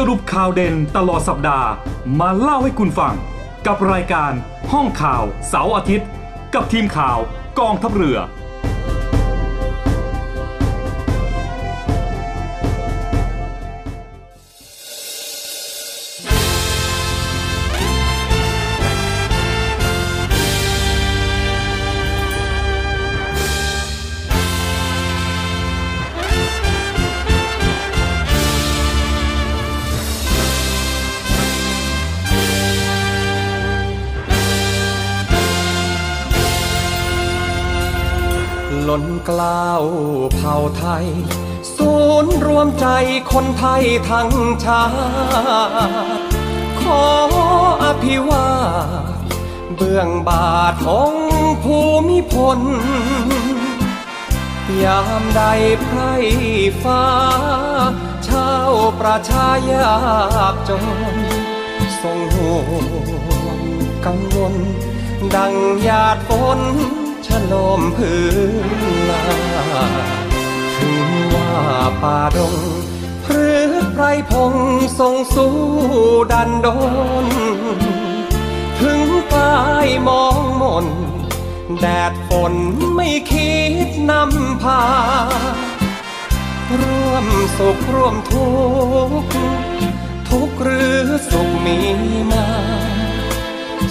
สรุปข่าวเด่นตลอดสัปดาห์มาเล่าให้คุณฟังกับรายการห้องข่าวเสาร์อาทิตย์กับทีมข่าวกองทัพเรือล้นเกล้าเผ่าไทยศูนย์รวมใจคนไทยทั้งชาติขออภิวาทเบื้องบาทองค์ภูมิพลยามใดไพร่ฟ้าชาวประชายากจนทรงห่วงกังวลดังหยาดฝนชโลมพื้นนาถึงว่าป่าดงพฤกษ์ไพรพงทรงสู้ดันดนถึงกายมองมนแดดฝนไม่คิดนำพาร่วมสุขร่วมทุกข์ทุกข์หรือสุขมีมา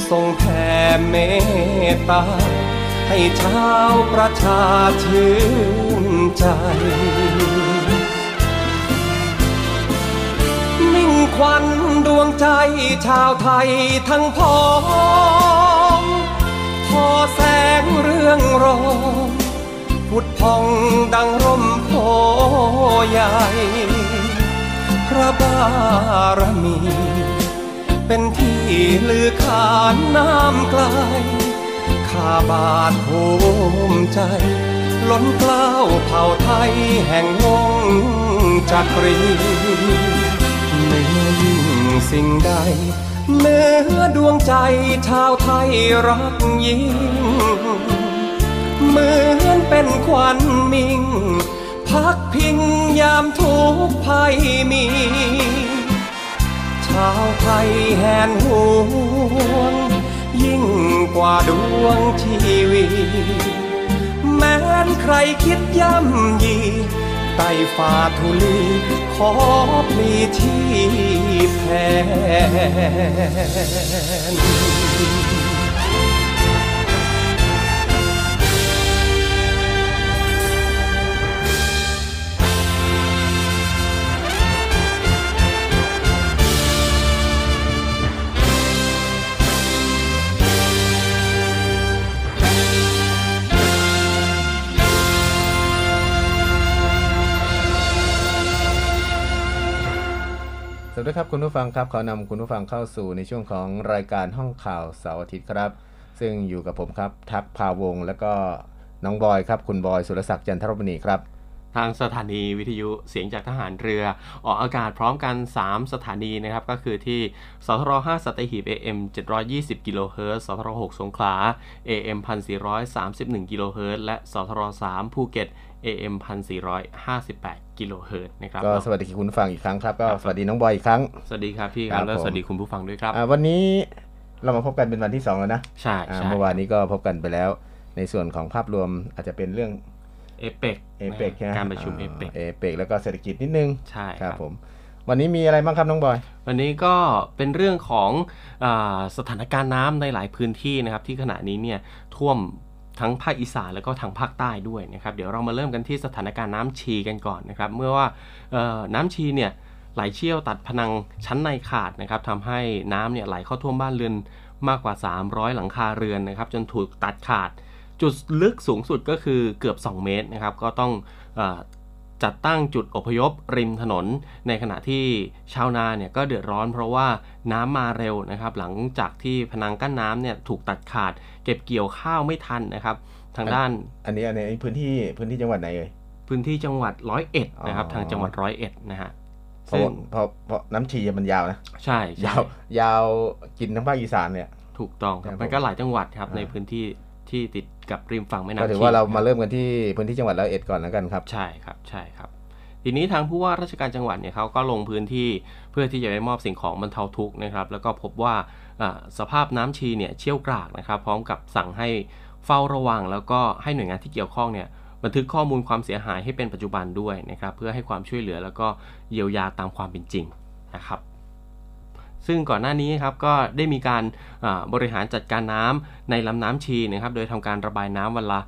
ทรงแผ่เมตตาให้ชาวประชาชื่นใจมิ่งขวัญดวงใจชาวไทยทั้งพ้องพอแสงเรื่องรองพุดพองดังร่มโพใหญ่พระบารมีเป็นที่ลือขานน้ำไกลข้าบาทภูมิใจล้นเกล้าเผ่าไทยแห่งวงจักรีเหนือยิ่งสิ่งใดเหนือดวงใจชาวไทยรักยิ่งเหมือนเป็นขวัญมิ่งพักพิงยามทุกข์ภัยมีชาวไทยแห่งห่วงยิ่งกว่าดวงชีวิตแม้นใครคิดย่ำยีใต้ฝ่าธุลีขอมีที่แผ่นสวัสดีครับคุณผู้ฟังครับขอนำคุณผู้ฟังเข้าสู่ในช่วงของรายการห้องข่าวเสาร์อาทิตย์ครับซึ่งอยู่กับผมครับทักษ์ภาวงศ์และก็น้องบอยครับคุณบอยสุรศักดิ์จันทรบณีครับทางสถานีวิทยุเสียงจากทหารเรือออกอากาศพร้อมกัน3สถานีนะครับก็คือที่สทร5สัตหีบ AM 720 กิโลเฮิรตซ์สทร6สงขลา AM 1431 กิโลเฮิรตซ์และสทร3ภูเก็ต AM 1458 กิโลเฮิรตซ์นะครับก็สวัสดีคุณผู้ฟังอีกครั้งครับก็สวัสดีน้องบอยอีกครั้งสวัสดีครับพี่ครับแล้วสวัสดีคุณผู้ฟังด้วยครับวันนี้เรามาพบกันเป็นวันที่2แล้วนะใช่เมื่อวานนี้ก็พบกันไปแล้วในส่วนของภาพรวมอาจจะเป็นเรื่องเอเปกการประชุมเอเปกแล้วก็เศรษฐกิจนิดนึงใช่ครับผมวันนี้มีอะไรบ้างครับน้องบอยวันนี้ก็เป็นเรื่องของสถานการณ์น้ำในหลายพื้นที่นะครับที่ขณะนี้เนี่ยท่วมทั้งภาคอีสานแล้วก็ทางภาคใต้ด้วยนะครับเดี๋ยวเรามาเริ่มกันที่สถานการณ์น้ำชีกันก่อนนะครับเมื่อว่าน้ำชีเนี่ยไหลเชี่ยวตัดผนังชั้นในขาดนะครับทำให้น้ำเนี่ยไหลเข้าท่วมบ้านเรือนมากกว่า300หลังคาเรือนนะครับจนถูกตัดขาดจุดลึกสูงสุดก็คือเกือบ2เมตรนะครับก็ต้องจัดตั้งจุดอพยพริมถนนในขณะที่ชาวนาเนี่ยก็เดือดร้อนเพราะว่าน้ำมาเร็วนะครับหลังจากที่พนังกั้นน้ำเนี่ยถูกตัดขาดเก็บเกี่ยวข้าวไม่ทันนะครับทางด้านอันนี้พื้นที่จังหวัดไหนเอ่ยพื้นที่จังหวัด101นะครับทางจังหวัด101นะฮะเพราะน้ำชีมันยาวนะใช่ยาวกินทั้งภาคอีสานเนี่ยถูกต้องครับมันก็หลายจังหวัดครับในพื้นที่ที่ติดกับริมฝั่งแม่น้ำชีก็ถือว่าเรามาเริ่มกันที่พื้นที่จังหวัดร้อยเอ็ดก่อนแล้วกันครับใช่ครับ ทีนี้ทางผู้ว่าราชการจังหวัดเนี่ยเขาก็ลงพื้นที่เพื่อที่จะไปมอบสิ่งของบรรเทาทุกข์นะครับแล้วก็พบว่าสภาพน้ำชีเนี่ยเชี่ยวกรากนะครับพร้อมกับสั่งให้เฝ้าระวังแล้วก็ให้หน่วยงานที่เกี่ยวข้องเนี่ยบันทึกข้อมูลความเสียหายให้เป็นปัจจุบันด้วยนะครับเพื่อให้ความช่วยเหลือแล้วก็เยียวยาตามความเป็นจริงนะครับซึ่งก่อนหน้านี้ครับก็ได้มีการบริหารจัดการน้ำในลำน้ำชีนะครับโดยทำการระบายน้ำวันละ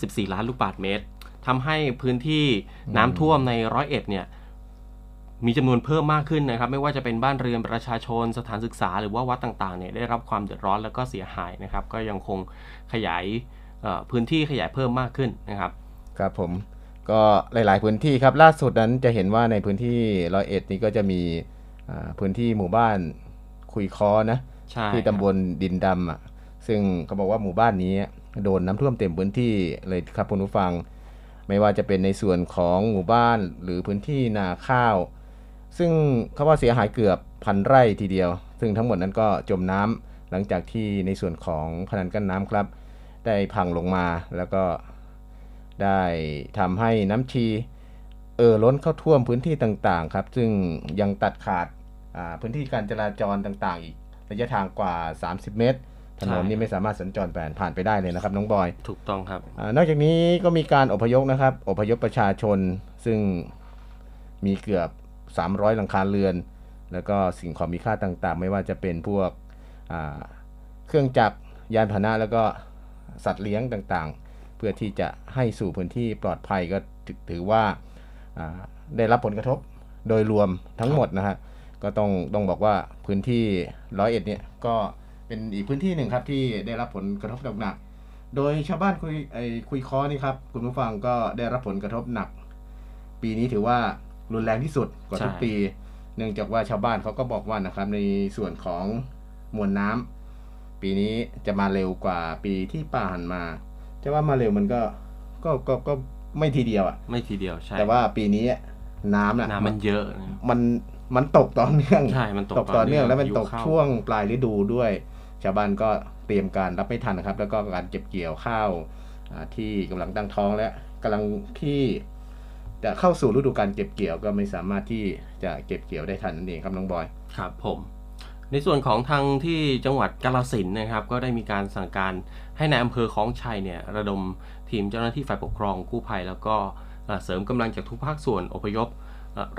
54ล้านลูกบาศก์เมตรทำให้พื้นที่น้ำท่วมในร้อยเอ็ดเนี่ยมีจำนวนเพิ่มมากขึ้นนะครับไม่ว่าจะเป็นบ้านเรือนประชาชนสถานศึกษาหรือว่าวัดต่างๆเนี่ยได้รับความเดือดร้อนแล้วก็เสียหายนะครับก็ยังคงขยายพื้นที่ขยายเพิ่มมากขึ้นนะครับครับผมก็หลายๆพื้นที่ครับล่าสุดนั้นจะเห็นว่าในพื้นที่ร้อยเอ็ดนี้ก็จะมีพื้นที่หมู่บ้านคุยค้อนะที่ตำบลดินดำอ่ะซึ่งเขาบอกว่าหมู่บ้านนี้โดนน้ำท่วมเต็มพื้นที่เลยครับคุณผู้ฟังไม่ว่าจะเป็นในส่วนของหมู่บ้านหรือพื้นที่นาข้าวซึ่งเขาว่าเสียหายเกือบพันไร่ทีเดียวซึ่งทั้งหมดนั้นก็จมน้ำหลังจากที่ในส่วนของพนันกั้นน้ำครับได้พังลงมาแล้วก็ได้ทำให้น้ำชีล้นเข้าท่วมพื้นที่ต่างๆครับซึ่งยังตัดขาดพื้นที่การจราจรต่างๆอีกระยะทางกว่า30เมตรถนนนี่ไม่สามารถสัญจรผ่านไปได้เลยนะครับน้องบอยถูกต้องครับนอกจากนี้ก็มีการอพยพนะครับอพยพประชาชนซึ่งมีเกือบ300หลังคาเรือนแล้วก็สิ่งของมีค่าต่างๆไม่ว่าจะเป็นพวกเครื่องจักรยานพาหนะแล้วก็สัตว์เลี้ยงต่างๆเพื่อที่จะให้สู่พื้นที่ปลอดภัยก็ถือว่าได้รับผลกระทบโดยรวมทั้งหมดนะฮะก็ต้องบอกว่าพื้นที่ร้อยเอ็ดเนี่ยก็เป็นอีกพื้นที่หนึ่งครับที่ได้รับผลกระทบหนักโดยชาวบ้านคุยค้อนี่ครับคุณผู้ฟังก็ได้รับผลกระทบหนักปีนี้ถือว่ารุนแรงที่สุดกว่าทุกปีเนื่องจากว่าชาวบ้านเขาก็บอกว่านะครับในส่วนของมวลน้ำปีนี้จะมาเร็วกว่าปีที่ผ่านมาจะว่ามาเร็วมันก็ไม่ทีเดียวอ่ะไม่ทีเดียวใช่แต่ว่าปีนี้น้ำน่ะมันเยอะมันตกต่อเนื่องใช่มันตกต่อเนื่องแล้วมันตกช่วงปลายฤดูด้วยชาวบ้านก็เตรียมการรับไม่ทันนะครับแล้วก็การเก็บเกี่ยวข้าวที่กำลังตั้งท้องและกำลังที่จะเข้าสู่ฤดูการเก็บเกี่ยวก็ไม่สามารถที่จะเก็บเกี่ยวได้ทันนั่นเองครับน้องบอยครับผมในส่วนของทางที่จังหวัดกาฬสินธุ์นะครับก็ได้มีการสั่งการให้ในอำเภอคลองชัยเนี่ยระดมทีมเจ้าหน้าที่ฝ่ายปกครองกู้ภัยแล้วก็เสริมกำลังจากทุกภาคส่วนอพยพ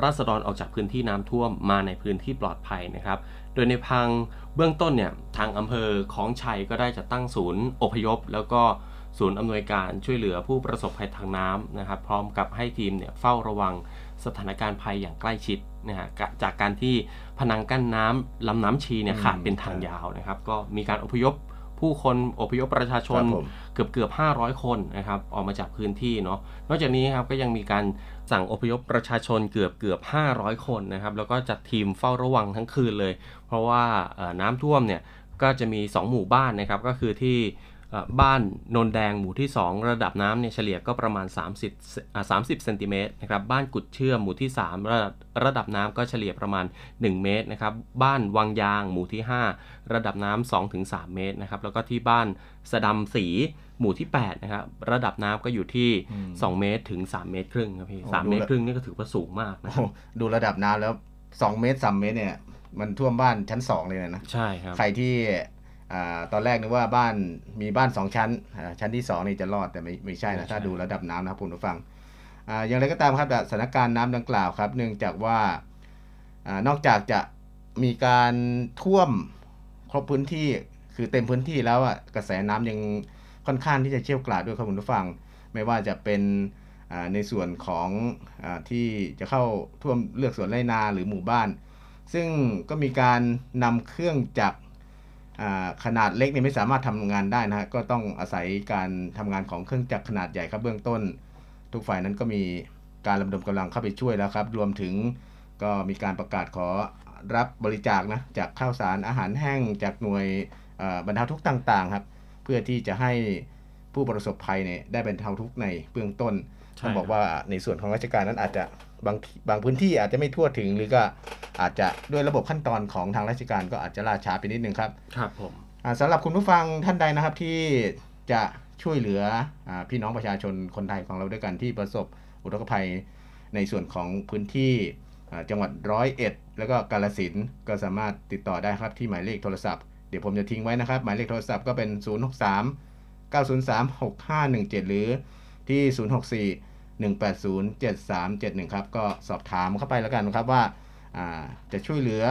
ราษฎรออกจากพื้นที่น้ำท่วมมาในพื้นที่ปลอดภัยนะครับโดยในพังเบื้องต้นเนี่ยทางอำเภอคลองชัยก็ได้จัดตั้งศูนย์อพยพแล้วก็ศูนย์อำนวยการช่วยเหลือผู้ประสบภัยทางน้ำนะครับพร้อมกับให้ทีมเนี่ยเฝ้าระวังสถานการณ์ภัยอย่างใกล้ชิดนะฮะจากการที่พนังกั้นน้ำลำน้ำชีเนี่ยขาดเป็นทางยาวนะครับก็มีการอพยพผู้คนอพยพประชาชนเกือบ500คนนะครับออกมาจากพื้นที่เนาะนอกจากนี้ครับก็ยังมีการสั่งอพยพประชาชนเกือบ500คนนะครับแล้วก็จัดทีมเฝ้าระวังทั้งคืนเลยเพราะว่าน้ำท่วมเนี่ยก็จะมี2หมู่บ้านนะครับก็คือที่บ้านนนแดงหมู่ที่2ระดับน้ำเนี่ยเฉลี่ยก็ประมาณ30เซนติเมตรนะครับบ้านกุดเชื่อมหมู่ที่3ระดับน้ำก็เฉลี่ยประมาณ1เมตรนะครับบ้านวังยางหมู่ที่5ระดับน้ำ 2-3 เมตรนะครับแล้วก็ที่บ้านสะดำศรีหมู่ที่8นะครับระดับน้ำก็อยู่ที่2เมตรถึง3เมตรครึ่งครับพี่3เมตรครึ่งนี่ก็ถือว่าสูงมากนะครับดูระดับน้ำแล้ว2เมตร3เมตรเนี่ยมันท่วมบ้านชั้น2เลยนะใช่ครับใครที่ตอนแรกนึกว่าบ้านมีบ้าน2ชั้นชั้นที่2นี่จะรอดแต่ไม่ใช่นะถ้าดูระดับน้ำนะครับคุณผู้ฟังอย่างไรก็ตามครับสถานการณ์น้ำดังกล่าวครับเนื่องจากว่านอกจากจะมีการท่วมครบพื้นที่คือเต็มพื้นที่แล้วกระแสน้ำยังค่อนข้างที่จะเชี่ยวกรากด้วยครับคุณผู้ฟังไม่ว่าจะเป็นในส่วนของที่จะเข้าท่วมเลือกสวนไรนาหรือหมู่บ้านซึ่งก็มีการนำเครื่องจักรขนาดเล็กเนี่ยไม่สามารถทำงานได้นะฮะก็ต้องอาศัยการทำงานของเครื่องจักรขนาดใหญ่ครับเบื้องต้นทุกฝ่ายนั้นก็มีการระดมกำลังเข้าไปช่วยแล้วครับรวมถึงก็มีการประกาศขอรับบริจาคนะจากข้าวสารอาหารแห้งจากหน่วยบรรเทาทุกข์ต่างๆครับเพื่อที่จะให้ผู้ประสบภัยเนี่ยได้บรรเทาทุกข์ในเบื้องต้นต้องบอกว่าในส่วนของราชการนั้นอาจจะบางพื้นที่อาจจะไม่ทั่วถึงหรือก็อาจจะด้วยระบบขั้นตอนของทางราชการก็อาจจะล่าช้าไปนิดนึงครับครับผมสำหรับคุณผู้ฟังท่านใดนะครับที่จะช่วยเหลือพี่น้องประชาชนคนไทยของเราด้วยกันที่ประสบอุทกภัย ในส่วนของพื้นที่จังหวัดร้อยเอ็ดแล้วก็กาฬสินธุ์ก็สามารถติดต่อได้ครับที่หมายเลขโทรศัพท์เดี๋ยวผมจะทิ้งไว้นะครับหมายเลขโทรศัพท์ก็เป็น063-903-6517หรือที่064-180-7371ครับก็สอบถามเข้าไปแล้วกันครับว่าจะช่วยเหลือ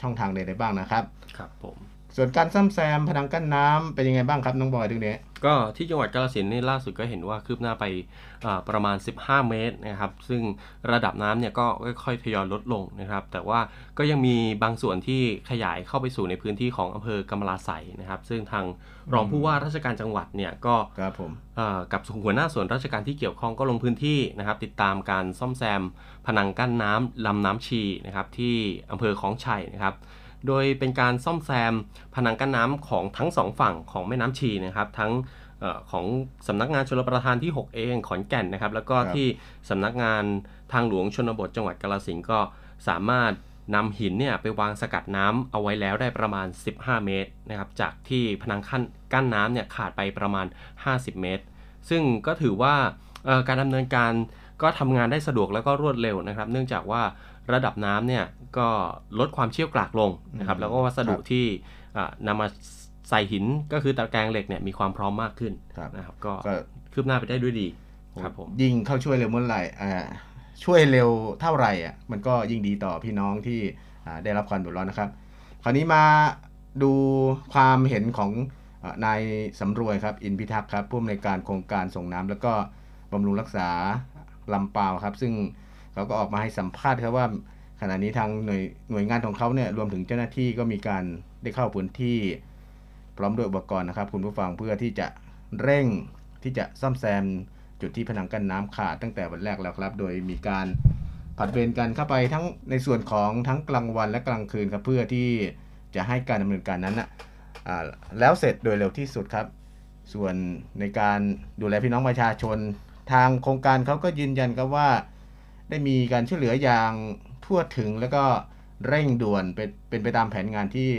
ช่องทางใดๆบ้างนะครับครับผมส่วนการซ่อมแซมผนังกั้นน้ำเป็นยังไงบ้างครับน้องบอยตรงนี้ก็ที่จังหวัดกาฬสินธุ์นี่ล่าสุดก็เห็นว่าคืบหน้าไปประมาณ15เมตรนะครับซึ่งระดับน้ำเนี่ยก็ค่อยๆทยอยลดลงนะครับแต่ว่าก็ยังมีบางส่วนที่ขยายเข้าไปสู่ในพื้นที่ของอำเภอกำมะลาไสยนะครับซึ่งทางรองผู้ว่าราชการจังหวัดเนี่ยก็กับหัวหน้าส่วนราชการที่เกี่ยวข้องก็ลงพื้นที่นะครับติดตามการซ่อมแซมผนังกั้นน้ำลำน้ำชีนะครับที่อำเภอคลองชัยนะครับโดยเป็นการซ่อมแซมผนังกั้นน้ำของทั้งสองฝั่งของแม่น้ำชีนะครับทั้งของสำนักงานชลประทานที่6เองขอนแก่นนะครับแล้วก็ที่สำนักงานทางหลวงชนบทจังหวัดกาฬสินธุ์ก็สามารถนำหินเนี่ยไปวางสกัดน้ำเอาไว้แล้วได้ประมาณ15เมตรนะครับจากที่ผนังกั้นน้ำเนี่ยขาดไปประมาณ50เมตรซึ่งก็ถือว่าการดำเนินการก็ทำงานได้สะดวกแล้วก็รวดเร็วนะครับเนื่องจากว่าระดับน้ำเนี่ยก็ลดความเชี่ยวกรากลงนะครับแล้วก็วัสดุที่นำมาใส่หินก็คือตะแกรงเหล็กเนี่ยมีความพร้อมมากขึ้นนะครับก็คืบหน้าไปได้ด้วยดีครับผมยิ่งเข้าช่วยเร็วเมื่อไหร่ช่วยเร็วเท่าไหร่อ่ะมันก็ยิ่งดีต่อพี่น้องที่ได้รับความเดือดร้อนนะครับคราวนี้มาดูความเห็นของนายสำรวยครับอินพิทักษ์ครับผู้อำนวยการโครงการส่งน้ำแล้วก็บำรุงรักษาลำปาวครับซึ่งเขาก็ออกมาให้สัมภาษณ์ครับว่าขณะนี้ทางหน่วยงานของเขาเนี่ยรวมถึงเจ้าหน้าที่ก็มีการได้เข้าพื้นที่พร้อมด้วยอุปกรณ์นะครับคุณผู้ฟังเพื่อที่จะเร่งที่จะซ่อมแซมจุดที่ผนังกั้นน้ำขาดตั้งแต่วันแรกแล้วครับโดยมีการผลัดเวรกันเข้าไปทั้งในส่วนของทั้งกลางวันและกลางคืนครับเพื่อที่จะให้การดำเนินการนั้นแล้วเสร็จโดยเร็วที่สุดครับส่วนในการดูแลพี่น้องประชาชนทางโครงการเขาก็ยืนยันครับว่าได้มีการช่วยเหลืออย่างทั่วถึงแล้วก็เร่งด่วนเป็นไปตามแผนงานที่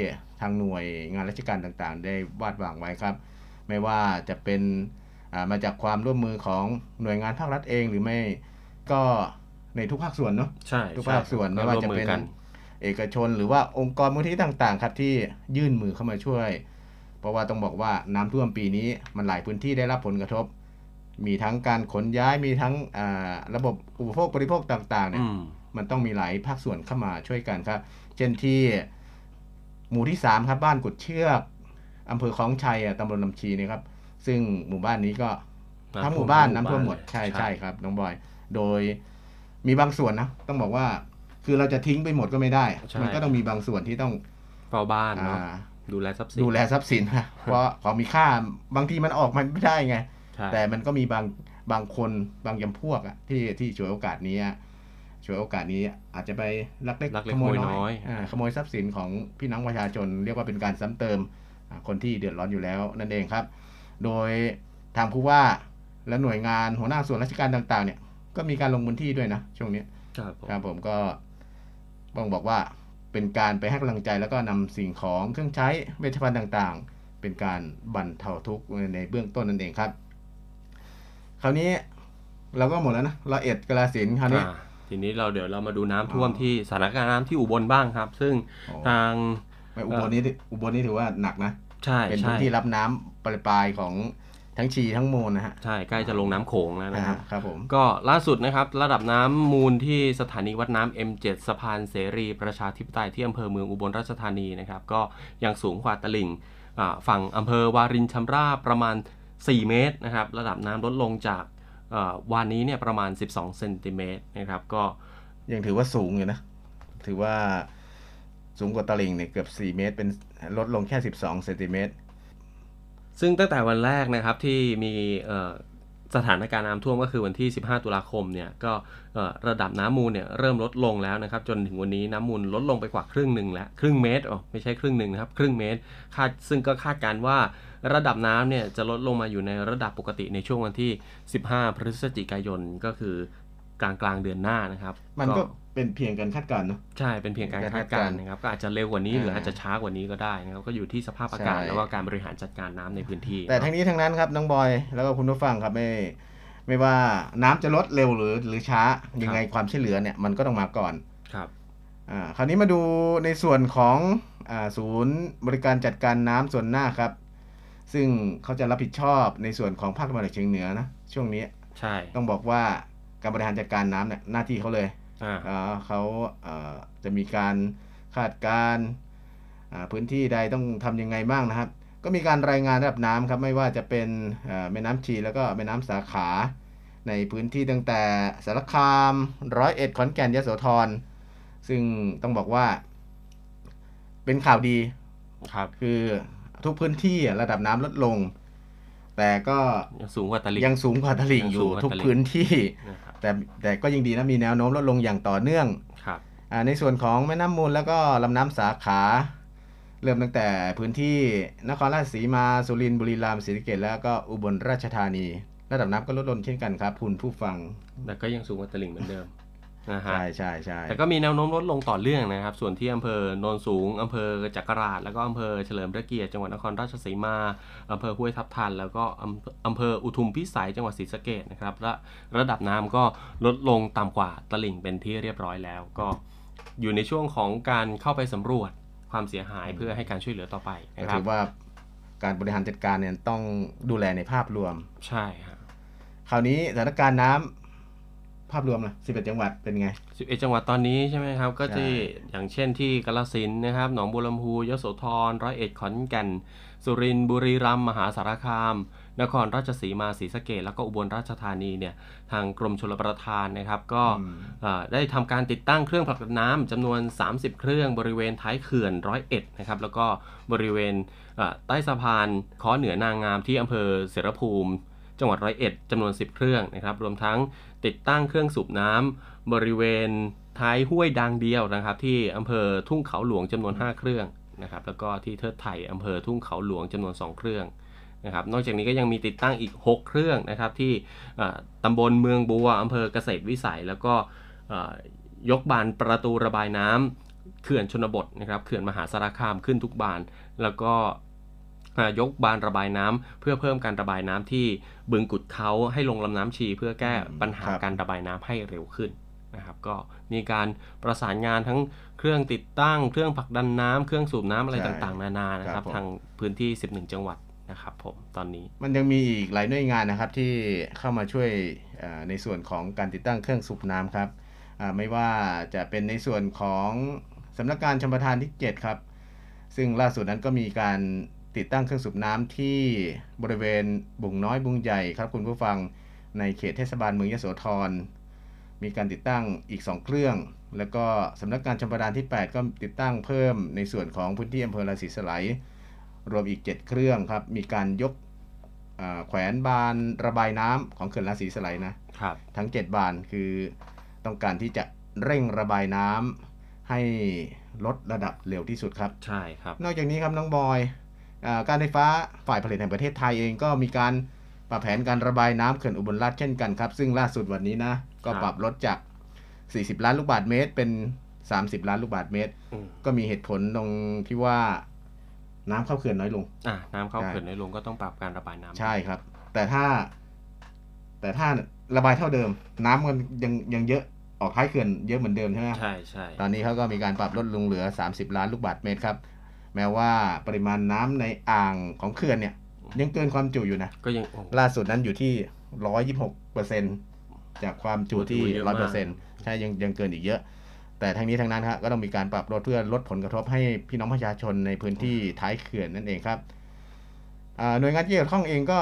ทางหน่วยงานราชการต่างๆได้วาดวางไว้ครับไม่ว่าจะเป็นมาจากความร่วมมือของหน่วยงานภาครัฐเองหรือไม่ก็ในทุกภาคส่วนเนาะใช่ทุกภาคส่วนไม่ว่าจะเป็นเอกชนหรือว่าองค์กรมูลนิธิต่างๆครับที่ยื่นมือเข้ามาช่วยเพราะว่าต้องบอกว่าน้ำท่วมปีนี้มันหลายพื้นที่ได้รับผลกระทบมีทั้งการขนย้ายมีทั้งระบบอุปโภคบริโภคต่างๆเนี่ยมันต้องมีหลายภาคส่วนเข้ามาช่วยกันครับเช่นที่หมู่ที่3ครับบ้านกุดเชือกอำเภอคลองชัยตำบลลำชีนะครับซึ่งหมู่บ้านนี้ก็ทั้งหมู่บ้านน้ำท่วมหมดใช่ใช่ครับน้องบอยโดยมีบางส่วนนะต้องบอกว่าคือเราจะทิ้งไปหมดก็ไม่ได้มันก็ต้องมีบางส่วนที่ต้องเฝ้าบ้านเนาะดูแลทรัพย์สินเพราะของมีค่าบางทีมันออกมันไม่ได้ไงแต่มันก็มีบางคนบางจำพวกที่ฉวยโอกาสนี้อาจจะไปลักเล็กขโมยน้อยขโมยทรัพย์สินของพี่น้องประชาชนเรียกว่าเป็นการซ้ำเติมคนที่เดือดร้อนอยู่แล้วนั่นเองครับโดยทางผู้ว่าและหน่วยงานหัวหน้าส่วนราชการต่างๆเนี่ยก็มีการลงพื้นที่ด้วยนะช่วงนี้ครับผมก็บอกว่าเป็นการไปให้กำลังใจแล้วก็นำสิ่งของเครื่องใช้เวชภัณฑ์ต่างๆเป็นการบรรเทาทุกข์ในเบื้องต้นนั่นเองครับคราวนี้เราก็หมดแล้วนะร้อยเอ็ดกาฬสินธุ์คราวนี้เดี๋ยวเรามาดูน้ำท่วมที่สถานการณ์น้ำที่อุบลบ้างครับซึ่งทางอุบลนี้ถือว่าหนักนะใช่เป็นพื้นที่รับน้ำปลายของทั้งชีทั้งมูลนะฮะใช่ใกล้จะลงน้ำโขงแล้วนะครับครับผมก็ล่าสุดนะครับระดับน้ำมูลที่สถานีวัดน้ำ M7 สะพานเสรีประชาธิปไตยที่อำเภอเมืองอุบลราชธานีนะครับก็ยังสูงกว่าตลิ่งฝั่งอำเภอวารินชำราบประมาณ4เมตรนะครับระดับน้ำลดลงจากวันนี้เนี่ยประมาณ12เซนติเมตรนะครับก็ยังถือว่าสูงอยู่นะถือว่าสูงกว่าตลิ่งเนี่ยเกือบ4เมตรเป็นลดลงแค่12เซนติเมตรซึ่งตั้งแต่วันแรกนะครับที่มีสถานการณ์น้ำท่วมก็คือวันที่15ตุลาคมเนี่ยก็ระดับน้ำมูลเนี่ยเริ่มลดลงแล้วนะครับจนถึงวันนี้น้ำมูลลดลงไปกว่าครึ่งนึงแล้วครึ่งเมตรไม่ใช่ครึ่งนึงนะครับครึ่งเมตรซึ่งก็คาดการณ์ว่าระดับน้ำเนี่ยจะลดลงมาอยู่ในระดับปกติในช่วงวันที่15พฤศจิกายนก็คือกลางเดือนหน้านะครับมันก็เป็นเพียงการคาดการณ์เนาะใช่เป็นเพียงการคาดการณ์นะครับก็อาจจะเร็วกว่านี้หรืออาจจะช้ากว่านี้ก็ได้นะครับก็อยู่ที่สภาพอากาศแล้วก็การบริหารจัดการน้ำในพื้นที่แต่ทั้งนี้ทั้งนั้นครับน้องบอยแล้วก็คุณผู้ฟังครับไม่ ไม่ว่าน้ำจะลดเร็วหรือช้ายังไงความช่วยเหลือเนี่ยมันก็ต้องมาก่อนครับคราวนี้มาดูในส่วนของศูนย์บริการจัดการน้ำส่วนหน้าครับซึ่งเขาจะรับผิดชอบในส่วนของภาคตะวันออกเฉียงเหนือนะช่วงนี้ใช่ต้องบอกว่าการบริหารจัดการน้ำเนี่ยหน้าที่เขาเลยเขาจะมีการคาดการพื้นที่ใดต้องทำยังไงบ้างนะครับก็มีการรายงานระดับน้ำครับไม่ว่าจะเป็นแม่น้ำชีแล้วก็แม่น้ำสาขาในพื้นที่ตั้งแต่สารคาม101ขอนแก่นยโสธรซึ่งต้องบอกว่าเป็นข่าวดีครับคือทุกพื้นที่ระดับน้ำลดลงแต่ก็ยังสูงกว่าตลิ่งอยู่ทุกพื้นที่แต่ก็ยังดีนะมีแนวโน้มลดลงอย่างต่อเนื่องครับในส่วนของแม่น้ำมูลแล้วก็ลำน้ำสาขาเริ่มตั้งแต่พื้นที่นครราชสีมาสุรินทร์บุรีรัมย์ศรีสะเกษแล้วก็อุบลราชธานีระดับน้ำก็ลดลงเช่นกันครับคุณผู้ฟังแต่ก็ยังสูงกว่าตลิ่งเหมือนเดิมนะฮะใช่แต่ก็มีแนวโน้มลดลงต่อเรื่องนะครับส่วนที่อำเภอโนนสูงอำเภอจักราชแล้วก็อำเภอเฉลิมพระเกียรติจังหวัดนครราชสีมาอำเภอห้วยทับทันแล้วก็อำเภออุทุมพิสัยจังหวัดศรีสะเกษนะครับและระดับน้ำก็ลดลงต่ำกว่าตลิ่งเป็นที่เรียบร้อยแล้วก็อยู่ในช่วงของการเข้าไปสำรวจความเสียหายเพื่อให้การช่วยเหลือต่อไปนะครับถือว่าการบริหารจัดการเนี่ยต้องดูแลในภาพรวมใช่ครับคราวนี้สถานการณ์น้ำภาพรวมนะ11จังหวัดเป็นไง11จังหวัดตอนนี้ใช่ไหมครับก็ที่อย่างเช่นที่กาฬสินธุ์นะครับหนองบัวลำพูยโสธร101ขอนแก่นสุรินทร์บุรีรัมย์มหาสารคามนครราชสีมาศรีสะเกษแล้วก็อุบลราชธานีเนี่ยทางกรมชลประทานนะครับก็ได้ทำการติดตั้งเครื่องผลักดันน้ำจำนวน30เครื่องบริเวณท้ายเขื่อน101นะครับแล้วก็บริเวณใต้สะพานค้อเหนือนางงามที่อำเภอเสรภูมิจังหวัด101จำนวน10เครื่องนะครับรวมทั้งติดตั้งเครื่องสูบน้ำบริเวณท้ายห้วยดังเดียวนะครับที่อำเภอทุ่งเขาหลวงจำนวน5เครื่องนะครับแล้วก็ที่เทิดไทยอำเภอทุ่งเขาหลวงจำนวน2เครื่องนะครับนอกจากนี้ก็ยังมีติดตั้งอีก6เครื่องนะครับที่ตำบลเมืองบัวอำเภอเกษตรวิสัยแล้วก็ยกบานประตูระบายน้ำเขื่อนชนบทนะครับเขื่อนมหาสารคามขึ้นทุกบานแล้วก็ยกบานระบายน้ำเพื่อเพิ่มการระบายน้ำที่บึงกุดเขาให้ลงลำน้ำชีเพื่อแก้ปัญหาการระบายน้ำให้เร็วขึ้นนะครับก็มีการประสานงานทั้งเครื่องติดตั้งเครื่องผลักดันน้ำเครื่องสูบน้ำอะไรต่างๆนานานะครับทางพื้นที่11จังหวัดนะครับผมตอนนี้มันยังมีอีกหลายหน่วยงานนะครับที่เข้ามาช่วยในส่วนของการติดตั้งเครื่องสูบน้ำครับไม่ว่าจะเป็นในส่วนของสำนักงานชลประทานที่7ครับซึ่งล่าสุดนั้นก็มีการติดตั้งเครื่องสูบน้ำที่บริเวณบุงน้อยบุงใหญ่ครับคุณผู้ฟังในเขตเทศบาลเมืองยโสธรมีการติดตั้งอีก2เครื่องแล้วก็สำนักงานชลประทานที่8ก็ติดตั้งเพิ่มในส่วนของพื้นที่อำเภอราศีสไลยรวมอีก7เครื่องครับมีการยกแขวนบานระบายน้ำของเขื่อนราศีสไลยนะครับทั้ง7บานคือต้องการที่จะเร่งระบายน้ำให้ลดระดับเร็วที่สุดครับใช่ครับนอกจากนี้ครับน้องบอยการไฟฟ้าฝ่ายผลิตแห่งประเทศไทยเองก็มีการปรับแผนการระบายน้ำเขื่อนอุบลราชเช่นกันครับซึ่งล่าสุดวันนี้นะก็ปรับลดจาก40ล้านลูกบาศก์เมตรเป็น30ล้านลูกบาศก์เมตรก็มีเหตุผลตรงที่ว่าน้ำเข้าเขื่อนน้อยลงน้ำเข้าเขื่อนน้อยลงก็ต้องปรับการระบายน้ำใช่ครับแต่ถ้าระบายเท่าเดิมน้ำมันยังเยอะออกท้ายเขื่อนเยอะเหมือนเดิมใช่ไหมใช่ตอนนี้เขาก็มีการปรับลดลงเหลือ30ล้านลูกบาศก์เมตรครับแม้ว่าปริมาณน้ำในอ่างของเขื่อนเนี่ยยังเกินความจุอยู่นะก็ยังล่าสุดนั้นอยู่ที่ 126% จากความจุที่ 100% ใช่ยังเกินอีกเยอะแต่ทั้งนี้ทั้งนั้นครับก็ต้องมีการปรับลดเพื่อลดผลกระทบให้พี่น้องประชาชนในพื้นที่ท้ายเขื่อนนั่นเองครับหน่วยงานที่เกี่ยวข้องเองก็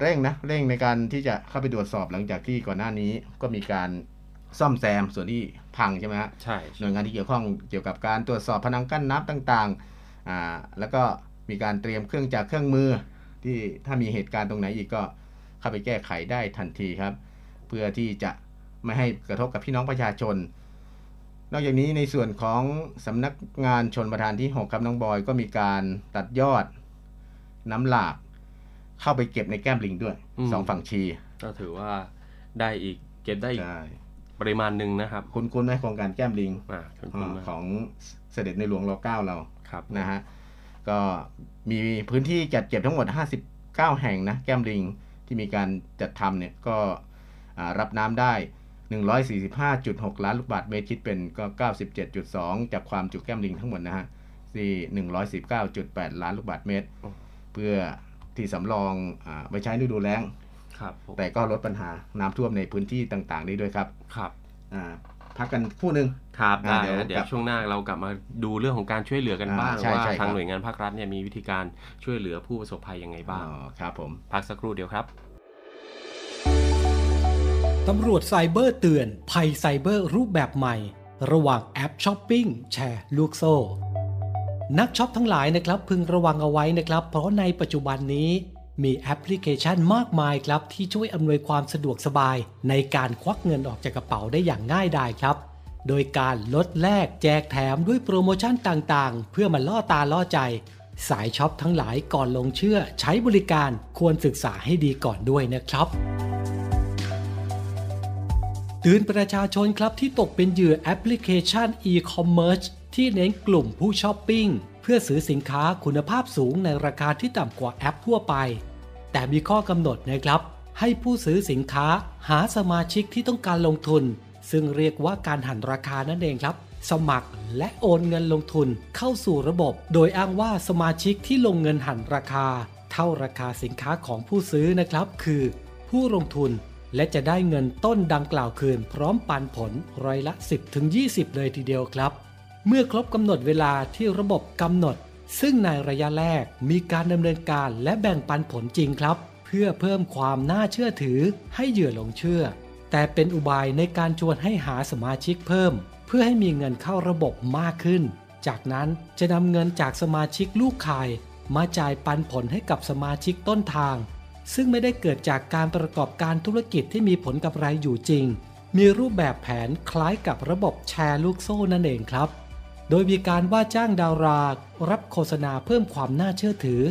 เร่งในการที่จะเข้าไปตรวจสอบหลังจากที่ก่อนหน้านี้ก็มีการซ่อมแซมส่วนที่พังใช่ไหมฮะใช่หน่วยงานที่เกี่ยวข้องเกี่ยวกับการตรวจสอบพนังกั้นน้ำต่างๆแล้วก็มีการเตรียมเครื่องจักรเครื่องมือที่ถ้ามีเหตุการณ์ตรงไหนอีกก็เข้าไปแก้ไขได้ทันทีครับเพื่อที่จะไม่ให้กระทบกับพี่น้องประชาชนนอกจากนี้ในส่วนของสำนักงานชลประทานที่6ครับน้องบอยก็มีการตัดยอดน้ำหลากเข้าไปเก็บในแก้มลิงด้วย2ฝั่งชีก็ถือว่าได้อีกเก็บได้อีกปริมาณหนึ่งนะครับคุ้นๆไหมโครงการแก้มลิงของเสด็จในหลวงร9เรานะฮะก็มีพื้นที่จัดเก็บทั้งหมด59แห่งนะแก้มลิงที่มีการจัดทำเนี่ยก็ รับน้ำได้145.6 ล้านลูกบาศก์เมตรคิดเป็นก็ 97.2 จากความจุแก้มลิงทั้งหมดนะฮะที่119.8 ล้านลูกบาศก์เมตรเพื่อที่สำรองไว้ใช้ฤดูแล้งแต่ก็ลดปัญหาน้ำท่วมในพื้นที่ต่างๆได้ด้วยครับพักกันคู่นึงครับเดี๋ยวช่วงหน้าเรากลับมาดูเรื่องของการช่วยเหลือกันบ้างว่าทางหน่วยงานภาครัฐเนี่ยมีวิธีการช่วยเหลือผู้ประสบภัยยังไงบ้างครับผมพักสักครู่เดียวครับตำรวจไซเบอร์เตือนภัยไซเบอร์รูปแบบใหม่ระหว่างแอปช้อปปิ้งแชร์ลูกโซ่นักช็อปทั้งหลายนะครับพึงระวังเอาไว้นะครับเพราะในปัจจุบันนี้มีแอปพลิเคชันมากมายครับที่ช่วยอำนวยความสะดวกสบายในการควักเงินออกจากกระเป๋าได้อย่างง่ายดายครับโดยการลดแลกแจกแถมด้วยโปรโมชั่นต่างๆเพื่อมาล่อตาล่อใจสายช็อปทั้งหลายก่อนลงเชื่อใช้บริการควรศึกษาให้ดีก่อนด้วยนะครับเตือนประชาชนครับที่ตกเป็นเหยื่อแอปพลิเคชันอีคอมเมิร์ซที่เน้นกลุ่มผู้ช้อปปิ้งเพื่อซื้อสินค้าคุณภาพสูงในราคาที่ต่ำกว่าแอปทั่วไปแต่มีข้อกำหนดนะครับให้ผู้ซื้อสินค้าหาสมาชิกที่ต้องการลงทุนซึ่งเรียกว่าการหันราคานั่นเองครับสมัครและโอนเงินลงทุนเข้าสู่ระบบโดยอ้างว่าสมาชิกที่ลงเงินหันราคาเท่าราคาสินค้าของผู้ซื้อนะครับคือผู้ลงทุนและจะได้เงินต้นดังกล่าวคืนพร้อมปันผลร้อยละ 10-20 เลยทีเดียวครับเมื่อครบกำหนดเวลาที่ระบบกำหนดซึ่งในระยะแรกมีการดำเนินการและแบ่งปันผลจริงครับเพื่อเพิ่มความน่าเชื่อถือให้เหยื่อหลงเชื่อแต่เป็นอุบายในการชวนให้หาสมาชิกเพิ่มเพื่อให้มีเงินเข้าระบบมากขึ้นจากนั้นจะนำเงินจากสมาชิกลูกข่ายมาจ่ายปันผลให้กับสมาชิกต้นทางซึ่งไม่ได้เกิดจากการประกอบการธุรกิจที่มีผลกำไรอยู่จริงมีรูปแบบแผนคล้ายกับระบบแชร์ลูกโซ่นั่นเองครับโดยมีการว่าจ้างดารารับโฆษณาเพิ่มความน่าเชื่อถือ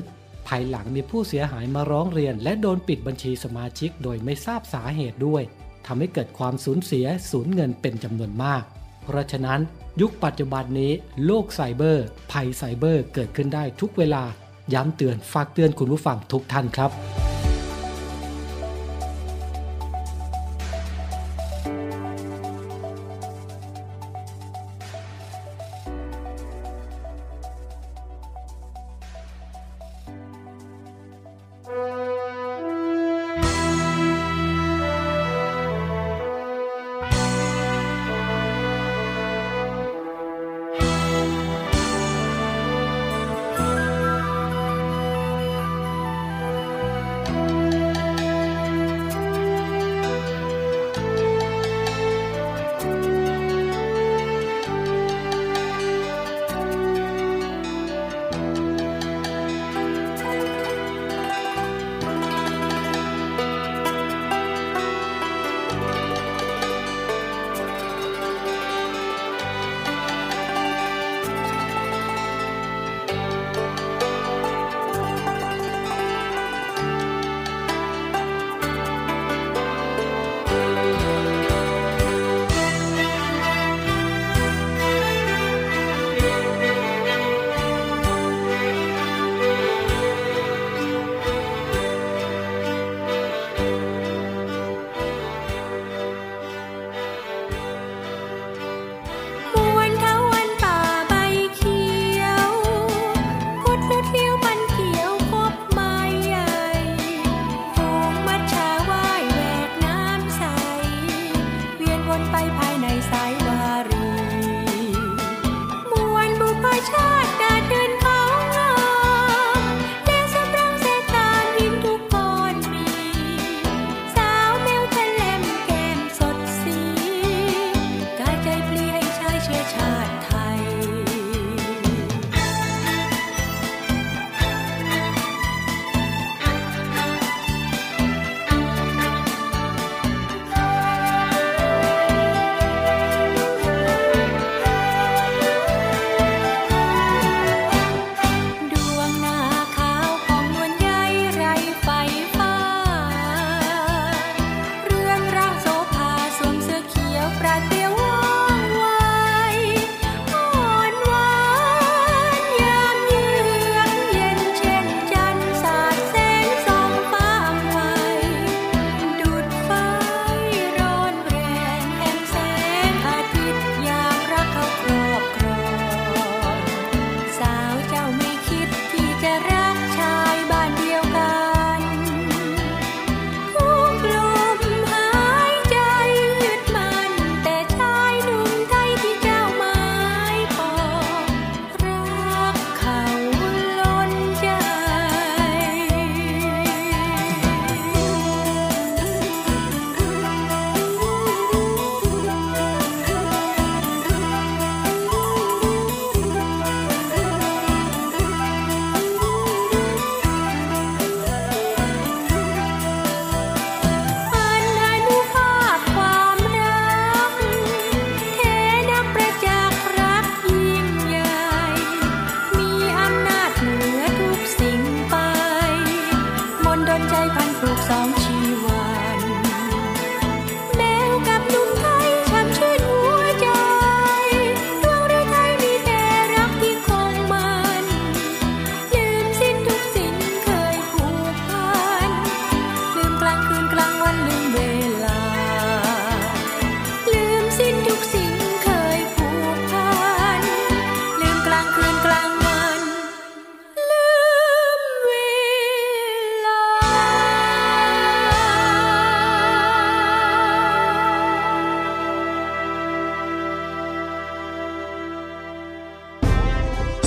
ภายหลังมีผู้เสียหายมาร้องเรียนและโดนปิดบัญชีสมาชิกโดยไม่ทราบสาเหตุด้วยทำให้เกิดความสูญเสียสูญเงินเป็นจำนวนมากเพราะฉะนั้นยุคปัจจุบันนี้โลกไซเบอร์ภัยไซเบอร์เกิดขึ้นได้ทุกเวลาย้ำเตือนฝากเตือนคุณผู้ฟังทุกท่านครับ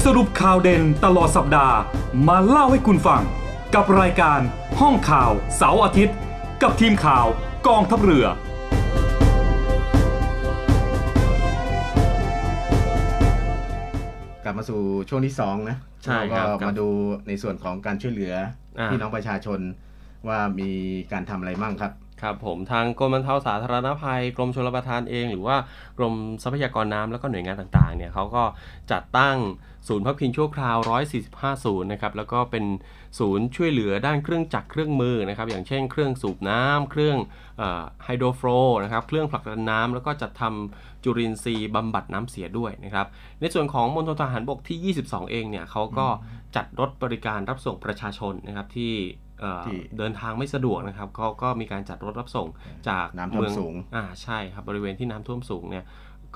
สรุปข่าวเด่นตลอดสัปดาห์มาเล่าให้คุณฟังกับรายการห้องข่าวเสาร์อาทิตย์กับทีมข่าวกองทัพเรือกลับมาสู่ช่วงที่2นะก็มาดูในส่วนของการช่วยเหลือพี่น้องประชาชนว่ามีการทำอะไรบ้างครับครับผมทางกรมบรรเทาสาธารณภัยกรมชลประทานเองหรือว่ากรมทรัพยากรน้ำแล้วก็หน่วยงานต่างๆเนี่ยเขาก็จัดตั้งศูนย์พักพิงชั่วคราว145ศูนย์นะครับแล้วก็เป็นศูนย์ช่วยเหลือด้านเครื่องจักรเครื่องมือนะครับอย่างเช่นเครื่องสูบน้ำเครื่องไฮโดรโฟร์นะครับเครื่องผลักดันน้ำแล้วก็จัดทำจุลินทรีย์บำบัดน้ำเสียด้วยนะครับในส่วนของมณฑลทหารบกที่22เองเนี่ยเขาก็จัดรถบริการรับส่งประชาชนนะครับที่เดินทางไม่สะดวกนะครับก็มีการจัดรถรับส่งจากเมืองสูงใช่ครับบริเวณที่น้ำท่วมสูงเนี่ย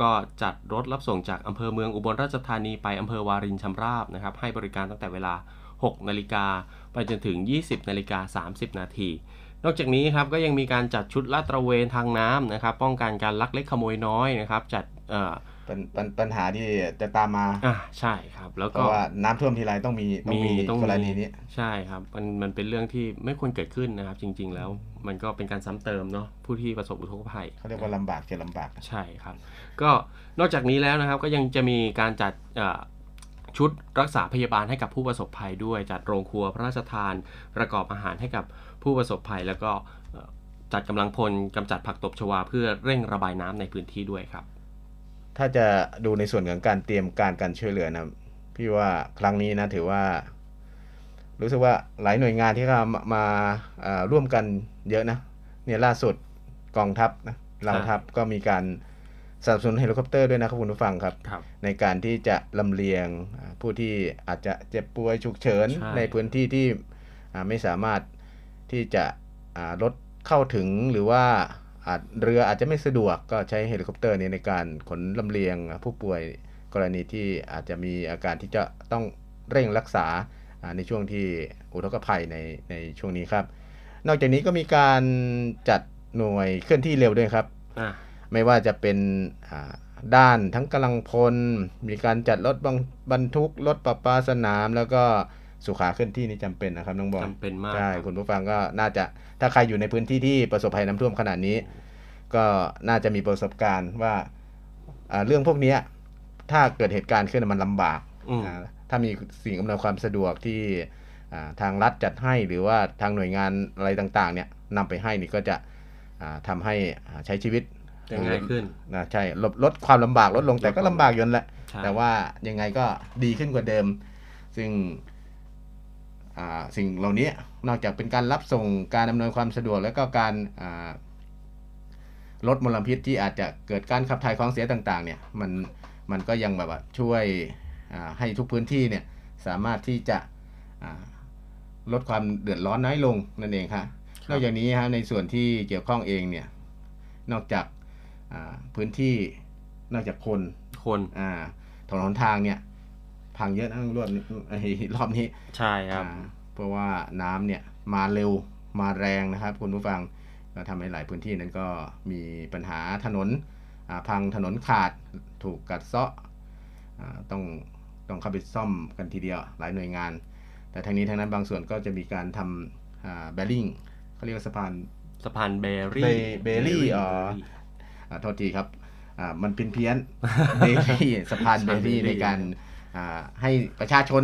ก็จัดรถรับส่งจากอำเภอเมืองอุบลราชธานีไปอำเภอวารินชำราบนะครับให้บริการตั้งแต่เวลา 6:00 น.ไปจนถึง 20:30 น.นอกจากนี้ครับก็ยังมีการจัดชุดลาดตระเวนทางน้ำนะครับป้องกันการลักเล็กขโมยน้อยนะครับจัดปัญหาที่จะตามมาใช่ครับแล้วก็ว่าน้ำท่วมทีไรต้องมีกรณีนี้ใช่ครับมันเป็นเรื่องที่ไม่ควรเกิดขึ้นนะครับจริงๆแล้วมันก็เป็นการซ้ำเติมเนาะผู้ที่ประสบอุทกภัยเขาเรียกว่าลำบากเจอลำบากใช่ครับก็นอกจากนี้แล้วนะครับก็ยังจะมีการจัดชุดรักษาพยาบาลให้กับผู้ประสบภัยด้วยจัดโรงครัวพระราชทานประกอบอาหารให้กับผู้ประสบภัยแล้วก็จัดกำลังพลกำจัดผักตบชวาเพื่อเร่งระบายน้ำในพื้นที่ด้วยครับถ้าจะดูในส่วนของการเตรียมการช่วยเหลือนะพี่ว่าครั้งนี้นะถือว่ารู้สึกว่าหลายหน่วยงานที่เขามาร่วมกันเยอะนะเนี่ยล่าสุดกองทัพนะเหล่าทัพก็มีการสนับสนุนเฮลิคอปเตอร์ด้วยนะครับคุณผู้ฟังครับในการที่จะลำเลียงผู้ที่อาจจะเจ็บป่วยฉุกเฉินในพื้นที่ที่ไม่สามารถที่จะรถเข้าถึงหรือว่าเรืออาจจะไม่สะดวกก็ใช้เฮลิคอปเตอร์นี้ในการขนลำเลียงผู้ป่วยกรณีที่อาจจะมีอาการที่จะต้องเร่งรักษาในช่วงที่อุทกภัยในช่วงนี้ครับนอกจากนี้ก็มีการจัดหน่วยเคลื่อนที่เร็วด้วยครับไม่ว่าจะเป็นด้านทั้งกำลังพลมีการจัดรถบรรทุกรถประปาสนามแล้วก็สุขาเคลื่อนที่นี่จำเป็นนะครับน้องบอลจำเป็นมากใช่คุณผู้ฟังก็น่าจะถ้าใครอยู่ในพื้นที่ที่ประสบภัยน้ำท่วมขนาดนี้ก็น่าจะมีประสบการณ์ว่าเรื่องพวกนี้ถ้าเกิดเหตุการณ์ขึ้นมันลำบากถ้ามีสิ่งอำนวยความสะดวกที่ทางรัฐจัดให้หรือว่าทางหน่วยงานอะไรต่างๆเนี่ยนำไปให้นี่ก็จะทำให้ใช้ชีวิตง่ายขึ้นนะใช่ลดความลำบากลดลงแต่ก็ลำบากอยู่นั่นแหละแต่ว่ายังไงก็ดีขึ้นกว่าเดิมซึ่งสิ่งเหล่านี้นอกจากเป็นการรับส่งการอำนวยความสะดวกแล้วก็การลดมลพิษที่อาจจะเกิดการขับถ่ายของเสียต่างๆเนี่ยมันก็ยังแบบช่วยให้ทุกพื้นที่เนี่ยสามารถที่จะลดความเดือดร้อนน้อยลงนั่นเองค่ะนอกจากนี้ฮะในส่วนที่เกี่ยวข้องเองเนี่ยนอกจากพื้นที่นอกจากคนถนนทางเนี่ยพังเยอะทั้งรอบนี้ใช่ครับเพราะว่าน้ำเนี่ยมาเร็วมาแรงนะครับคุณผู้ฟังก็ทำให้หลายพื้นที่นั้นก็มีปัญหาถนนพังถนนขาดถูกกัดเซาะต้องเข้าไปซ่อมกันทีเดียวหลายหน่วยงานแต่ทางนี้ทางนั้นบางส่วนก็จะมีการทำแบริ่งเขาเรียกว่าสะพานเบรี่โทษทีครับมันเพี้ยนเบรี่สะพานเบรี่ในการให้ประชาชน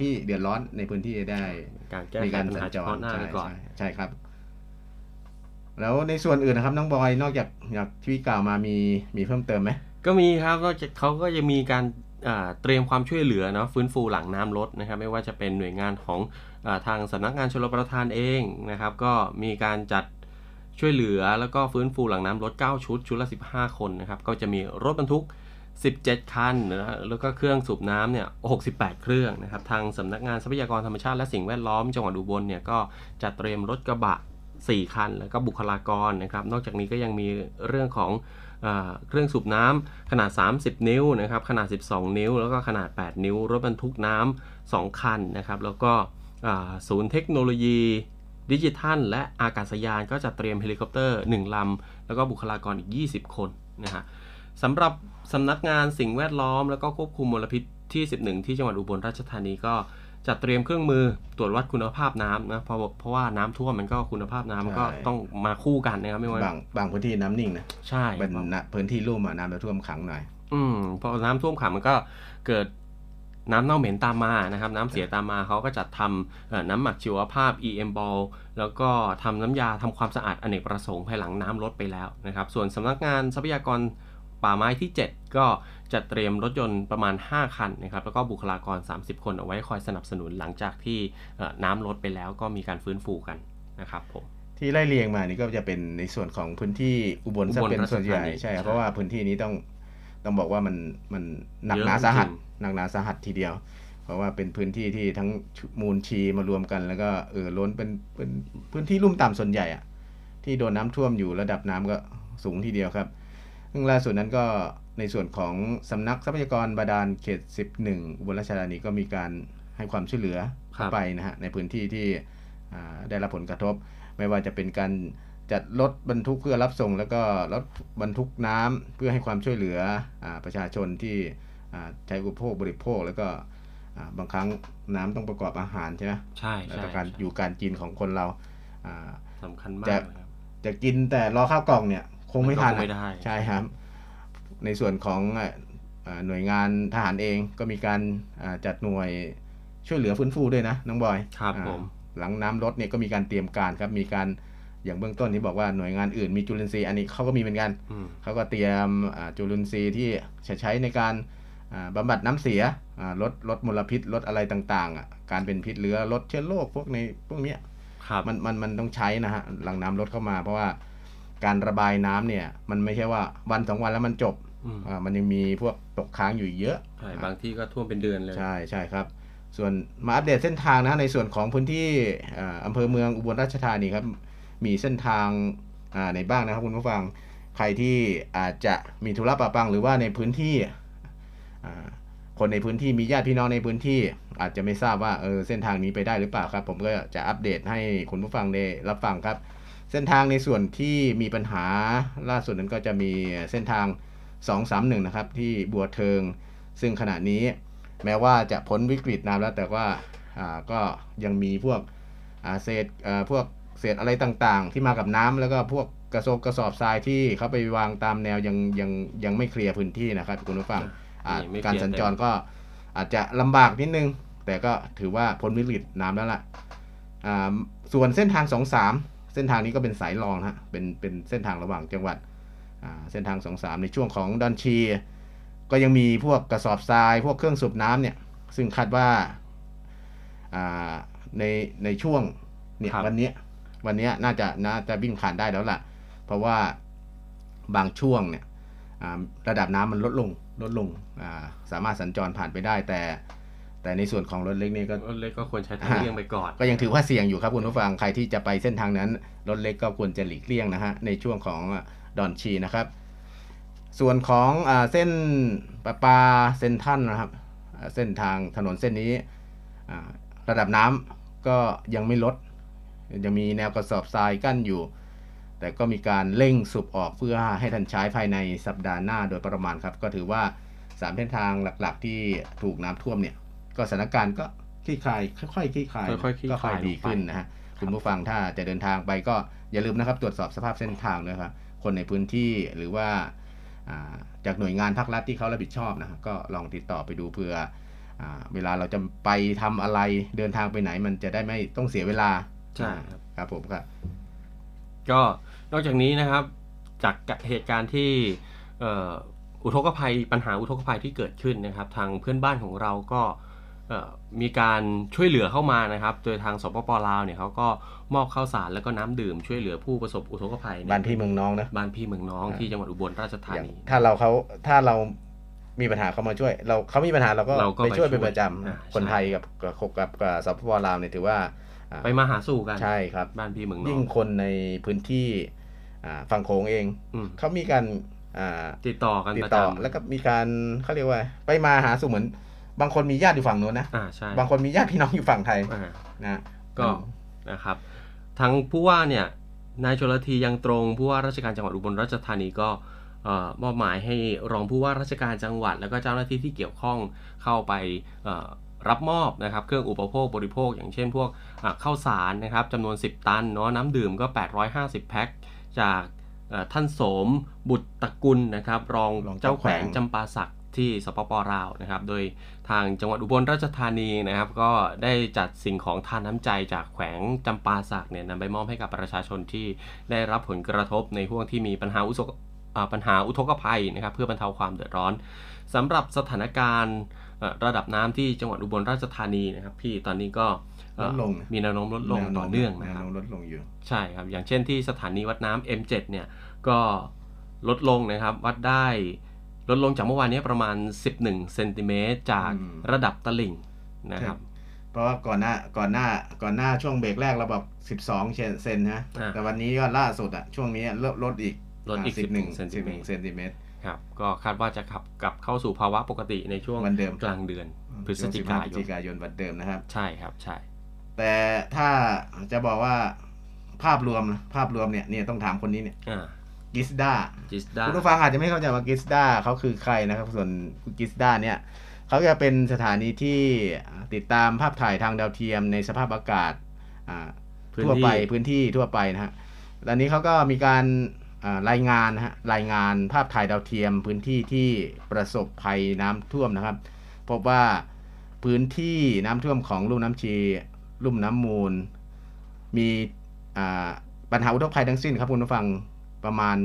ที่เดือดร้อนในพื้นที่ได้มีการสัญจรใช่ครับแล้วในส่วนอื่นนะครับน้องบอยนอกจากที่กล่าวมามีเพิ่มเติมไหมก็มีครับนอกจากเขาก็จะมีการเตรียมความช่วยเหลือเนาะฟื้นฟูหลังน้ำลดนะครับไม่ว่าจะเป็นหน่วยงานของทางสำนักงานชลประทานเองนะครับก็มีการจัดช่วยเหลือแล้วก็ฟื้นฟูหลังน้ำลด9ชุดละ15คนนะครับก็จะมีรถบรรทุก17คันนะแล้วก็เครื่องสูบน้ำเนี่ย68เครื่องนะครับทางสำนักงานทรัพยากรธรรมชาติและสิ่งแวดล้อมจังหวัดอุบลเนี่ยก็จัดเตรียมรถกระบะ4คันแล้วก็บุคลากรนะครับนอกจากนี้ก็ยังมีเรื่องของเครื่องสูบน้ำขนาด30นิ้วนะครับขนาด12นิ้วแล้วก็ขนาด8นิ้วรถบรรทุกน้ำ2คันนะครับแล้วก็ศูนย์เทคโนโลยีดิจิทัลและอากาศยานก็จะเตรียมเฮลิคอปเตอร์1ลำแล้วก็บุคลากรอีก20คนนะฮะสำหรับ สำนักงานสิ่งแวดล้อมและก็ควบคุมมลพิษที่11ที่จังหวัดอุบลราชธานีก็จัดเตรียมเครื่องมือตรวจวัดคุณภาพน้ำนะเพราะว่าน้ำท่วมมันก็คุณภาพน้ำมันก็ต้องมาคู่กันนะครับไม่ว่าบางพื้นที่น้ำนิ่งนะใช่เป็นพื้นที่ลุ่มน้ำจะท่วมขังหน่อยพอน้ำท่วมขังมันก็เกิดน้ำเน่าเหม็นตามมานะครับน้ำเสียตามมาเขาก็จัดทำน้ำหมักชีวภาพ EM Ball แล้วก็ทำน้ำยาทำความสะอาดอเนกประสงค์ภายหลังน้ำลดไปแล้วนะครับส่วนสำนักงานทรัพยากรป่าไม้ที่7ก็จัดเตรียมรถยนต์ประมาณ5คันนะครับแล้วก็บุคลากร30คนเอาไว้คอยสนับสนุนหลังจากที่น้ำลดไปแล้วก็มีการฟื้นฟูกันนะครับผมที่ไล่เรียงมานี่ก็จะเป็นในส่วนของพื้นที่อุบลจะเป็นส่วนใหญ่ใช่เพราะว่าพื้นที่นี้ต้องบอกว่ามันหนักหนาสาหัสทีเดียวเพราะว่าเป็นพื้นที่ที่ทั้งมูลชีมารวมกันแล้วก็ล้นเป็นพื้นที่ลุ่มต่ำส่วนใหญ่อะที่โดนน้ำท่วมอยู่ระดับน้ำก็สูงทีเดียวครับซึ่งล่าสุดนั้นก็ในส่วนของสำนักทรัพยากรบาดาลเขต11อุบลราชธานีก็มีการให้ความช่วยเหลือไปนะฮะในพื้นที่ที่ได้รับผลกระทบไม่ว่าจะเป็นการจัดรถบรรทุกเพื่อรับส่งแล้วก็รถบรรทุกน้ำเพื่อให้ความช่วยเหลือประชาชนที่ใช้อุปโภคบริโภคแล้วก็บางครั้งน้ำต้องประกอบอาหารใช่ไหมใช่แล้วการอยู่การกินของคนเราสำคัญมากจะกินแต่รอข้าวกล่องเนี่ยคงไม่ทันใช่ครับในส่วนของหน่วยงานทหารเองก็มีการจัดหน่วยช่วยเหลือฟื้นฟูด้วยนะน้องบอยครับผมหลังน้ำลดเนี่ยก็มีการเตรียมการครับมีการอย่างเบื้องต้นที่บอกว่าหน่วยงานอื่นมีจุลินทรีย์อันนี้เขาก็มีเหมือนกันเขาก็เตรียมจุลินทรีย์ที่ใช้ในการบำบัดน้ำเสียลดมลพิษลดอะไรต่างๆการเป็นพิษเรื้อลดเชื้อโรคพวกนี้มันต้องใช้นะฮะหลังน้ำลดเข้ามาเพราะว่าการระบายน้ำเนี่ยมันไม่ใช่ว่าวันสองวันแล้วมันจบมันยังมีพวกตกค้างอยู่เยอะใช่บางที่ก็ท่วมเป็นเดือนเลยใช่ครับส่วนมาอัปเดตเส้นทางนะในส่วนของพื้นที่อำเภอเมืองอุบลราชธานีครับมีเส้นทางในบ้างนะครับคุณผู้ฟังใครที่อาจจะมีธุระปะปังหรือว่าในพื้นที่คนในพื้นที่มีญาติพี่น้องในพื้นที่อาจจะไม่ทราบว่าเส้นทางนี้ไปได้หรือเปล่าครับผมก็จะอัปเดตให้คุณผู้ฟังได้รับฟังครับเส้นทางในส่วนที่มีปัญหาล่าสุดนั้นก็จะมีเส้นทาง231นะครับที่บัวเทิงซึ่งขณะนี้แม้ว่าจะพ้นวิกฤตน้ำแล้วแต่ว่าก็ยังมีพวกเศษอะไรต่างๆที่มากับน้ำแล้วก็พวกกระสอบทรายที่เขาไปวางตามแนวยังไม่เคลียร์พื้นที่นะครับคุณผู้ฟังการสัญจรก็อาจจะลำบากนิดนึงแต่ก็ถือว่าพ้นวิกฤตน้ำแล้วล่ะส่วนเส้นทาง23เส้นทางนี้ก็เป็นสายรองฮะเป็นเส้นทางระหว่างจังหวัดเส้นทาง23ในช่วงของดอนชีก็ยังมีพวกกระสอบทรายพวกเครื่องสูบน้ำเนี่ยซึ่งคาดว่าในช่วงเนี่ยวันนี้น่าจะวิ่งผ่านได้แล้วล่ะเพราะว่าบางช่วงเนี่ยระดับน้ำมันลดลงสามารถสัญจรผ่านไปได้แต่ในส่วนของรถเล็กนี่ก็รถเล็กก็ควรใช้ทางเลี่ยงไปก่อนก็ยังถือว่าเสี่ยงอยู่ครับคุณผู้ฟังใครที่จะไปเส้นทางนั้นรถเล็กก็ควรจะหลีกเลี่ยงนะฮะในช่วงของดอนชีนะครับส่วนของเส้นประปาเส้นท่านนะครับเส้นทางถนนเส้นนี้ระดับน้ำก็ยังไม่ลดยังมีแนวกระสอบทรายกั้นอยู่แต่ก็มีการเร่งสูบออกเพื่อให้ทันใช้ภายในสัปดาห์หน้าโดยประมาณครับก็ถือว่า3เส้นทางหลักๆที่ถูกน้ำท่วมเนี่ยก็สถานการณ์ก็คลี่คลายค่อยดีขึ้นนะฮะคุณผู้ฟังถ้าจะเดินทางไปก็อย่าลืมนะครับตรวจสอบสภาพเส้นทางด้วยครับคนในพื้นที่หรือว่าจากหน่วยงานภาครัฐที่เขารับผิดชอบนะก็ลองติดต่อไปดูเผื่อเวลาเราจะไปทำอะไรเดินทางไปไหนมันจะได้ไม่ต้องเสียเวลาใช่ครับผมครับก็นอกจากนี้นะครับจากเหตุการณ์ที่อุทกภัยปัญหาอุทกภัยที่เกิดขึ้นนะครับทางเพื่อนบ้านของเราก็มีการช่วยเหลือเข้ามานะครับโดยทางสปป.ลาวเนี่ยเขาก็มอบข้าวสารแล้วก็น้ำดื่มช่วยเหลือผู้ประสบอุทกภัยบ้านพี่เมืองน้องนะบ้านพี่เมืองน้องที่จังหวัดอุบลราชธานีถ้าเรามีปัญหาเขามาช่วยเขามีปัญหาเราก็ไปช่วยเป็นประจำคนไทยกับสปป.ลาวเนี่ยถือว่าไปมาหาสู่กันใช่ครับบ้านพี่เมืองน้องยิ่งคนในพื้นที่ฝั่งโขงเองเขามีการติดต่อแล้วก็มีการเขาเรียกว่าไปมาหาสู่เหมือนบางคนมีญาติอยู่ฝั่งโน้นนะบางคนมีญาติพี่น้องอยู่ฝั่งไทยนะก็นะครับทางผู้ว่าเนี่ยนายชลธียังตรงผู้ว่าราชการจังหวัดอุบลราชธานีก็ มอบหมายให้รองผู้ว่าราชการจังหวัดแล้วก็เจ้าหน้าที่ที่เกี่ยวข้องเข้าไปรับมอบนะครับเครื่องอุปโภคบริโภคอย่างเช่นพวกข้าวสารนะครับจำนวน10ตันเนาะน้ำดื่มก็850แพ็คจากท่านโสมบุตรตระกูลนะครับรองเจ้าแขวงจำปาสักที่สปป.ลาวนะครับโดยทางจังหวัดอุบลราชธานีนะครับก็ได้จัดสิ่งของทานน้ำใจจากแขวงจำปาสักเนี่ยนำไปมอบให้กับประชาชนที่ได้รับผลกระทบในช่วงที่มีปัญหาอุทกภัยนะครับเพื่อบรรเทาความเดือดร้อนสำหรับสถานการณ์ระดับน้ำที่จังหวัดอุบลราชธานีนะครับพี่ตอนนี้ก็มีแนวโน้มลดลงต่อเนื่องนะครับลดลงอยู่ใช่ครับอย่างเช่นที่สถานีวัดน้ำ M7 เนี่ยก็ลดลงนะครับวัดได้ลดลงจากเมื่อวานนี้ประมาณ11เซนติเมตรจากระดับตลิ่งนะครับเพราะว่าก่อนหน้าช่วงเบรกแรกเราบอก12เซนนะแต่วันนี้ก็ล่าสุดอ่ะช่วงนี้ลดอีก11เซนติเมตรครับก็คาดว่าจะกลับเข้าสู่ภาวะปกติในช่วงกลางเดือนพฤศจิกายนวันเดิมนะครับใช่ครับใช่แต่ถ้าจะบอกว่าภาพรวมเนี่ยต้องถามคนนี้เนี่ยกิสดาคุณผู้ฟังอาจจะไม่เข้าใจว่ากิสดาเขาคือใครนะครับส่วนกิสดาเนี่ยเขาจะเป็นสถานีที่ติดตามภาพถ่ายทางดาวเทียมในสภาพอากาศทั่วไปพื้นที่ทั่วไปนะฮะตอนนี้เขาก็มีการรายงานภาพถ่ายดาวเทียมพื้นที่ที่ประสบภัยน้ำท่วมนะครับพบว่าพื้นที่น้ำท่วมของลุ่มน้ำชีลุ่มน้ำมูลมีปัญหาอุทกภัยทั้งสิ้นครับคุณผู้ฟังประมาณ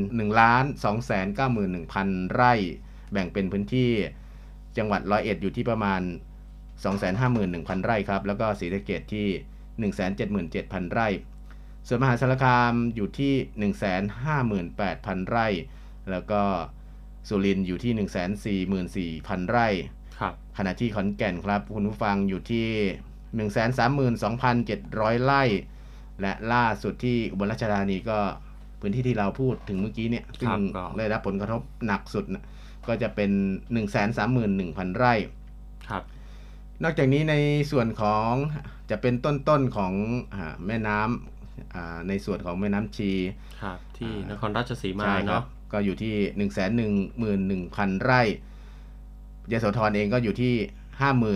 1,291,000 ไร่แบ่งเป็นพื้นที่จังหวัดร้อยเอ็ดอยู่ที่ประมาณ 251,000 ไร่ครับแล้วก็ศรีสะเกษที่ 177,000 ไร่ส่วนมหาสารคามอยู่ที่ 158,000 ไร่แล้วก็สุรินทร์อยู่ที่ 144,000 ไร่ครับขณะที่ขอนแก่นครับคุณผู้ฟังอยู่ที่ 132,700 ไร่และล่าสุดที่อุบลราชธานีก็พื้นที่ที่เราพูดถึงเมื่อกี้เนี่ยซึ่งได้รับผลกระทบหนักสุดนะก็จะเป็น 131,000 ไร่ครับนอกจากนี้ในส่วนของจะเป็นต้นของแม่น้ำในส่วนของแม่น้ำชีที่นครราชสีมาเนาะก็อยู่ที่ 111,000 ไร่ยโสธรเองก็อยู่ที่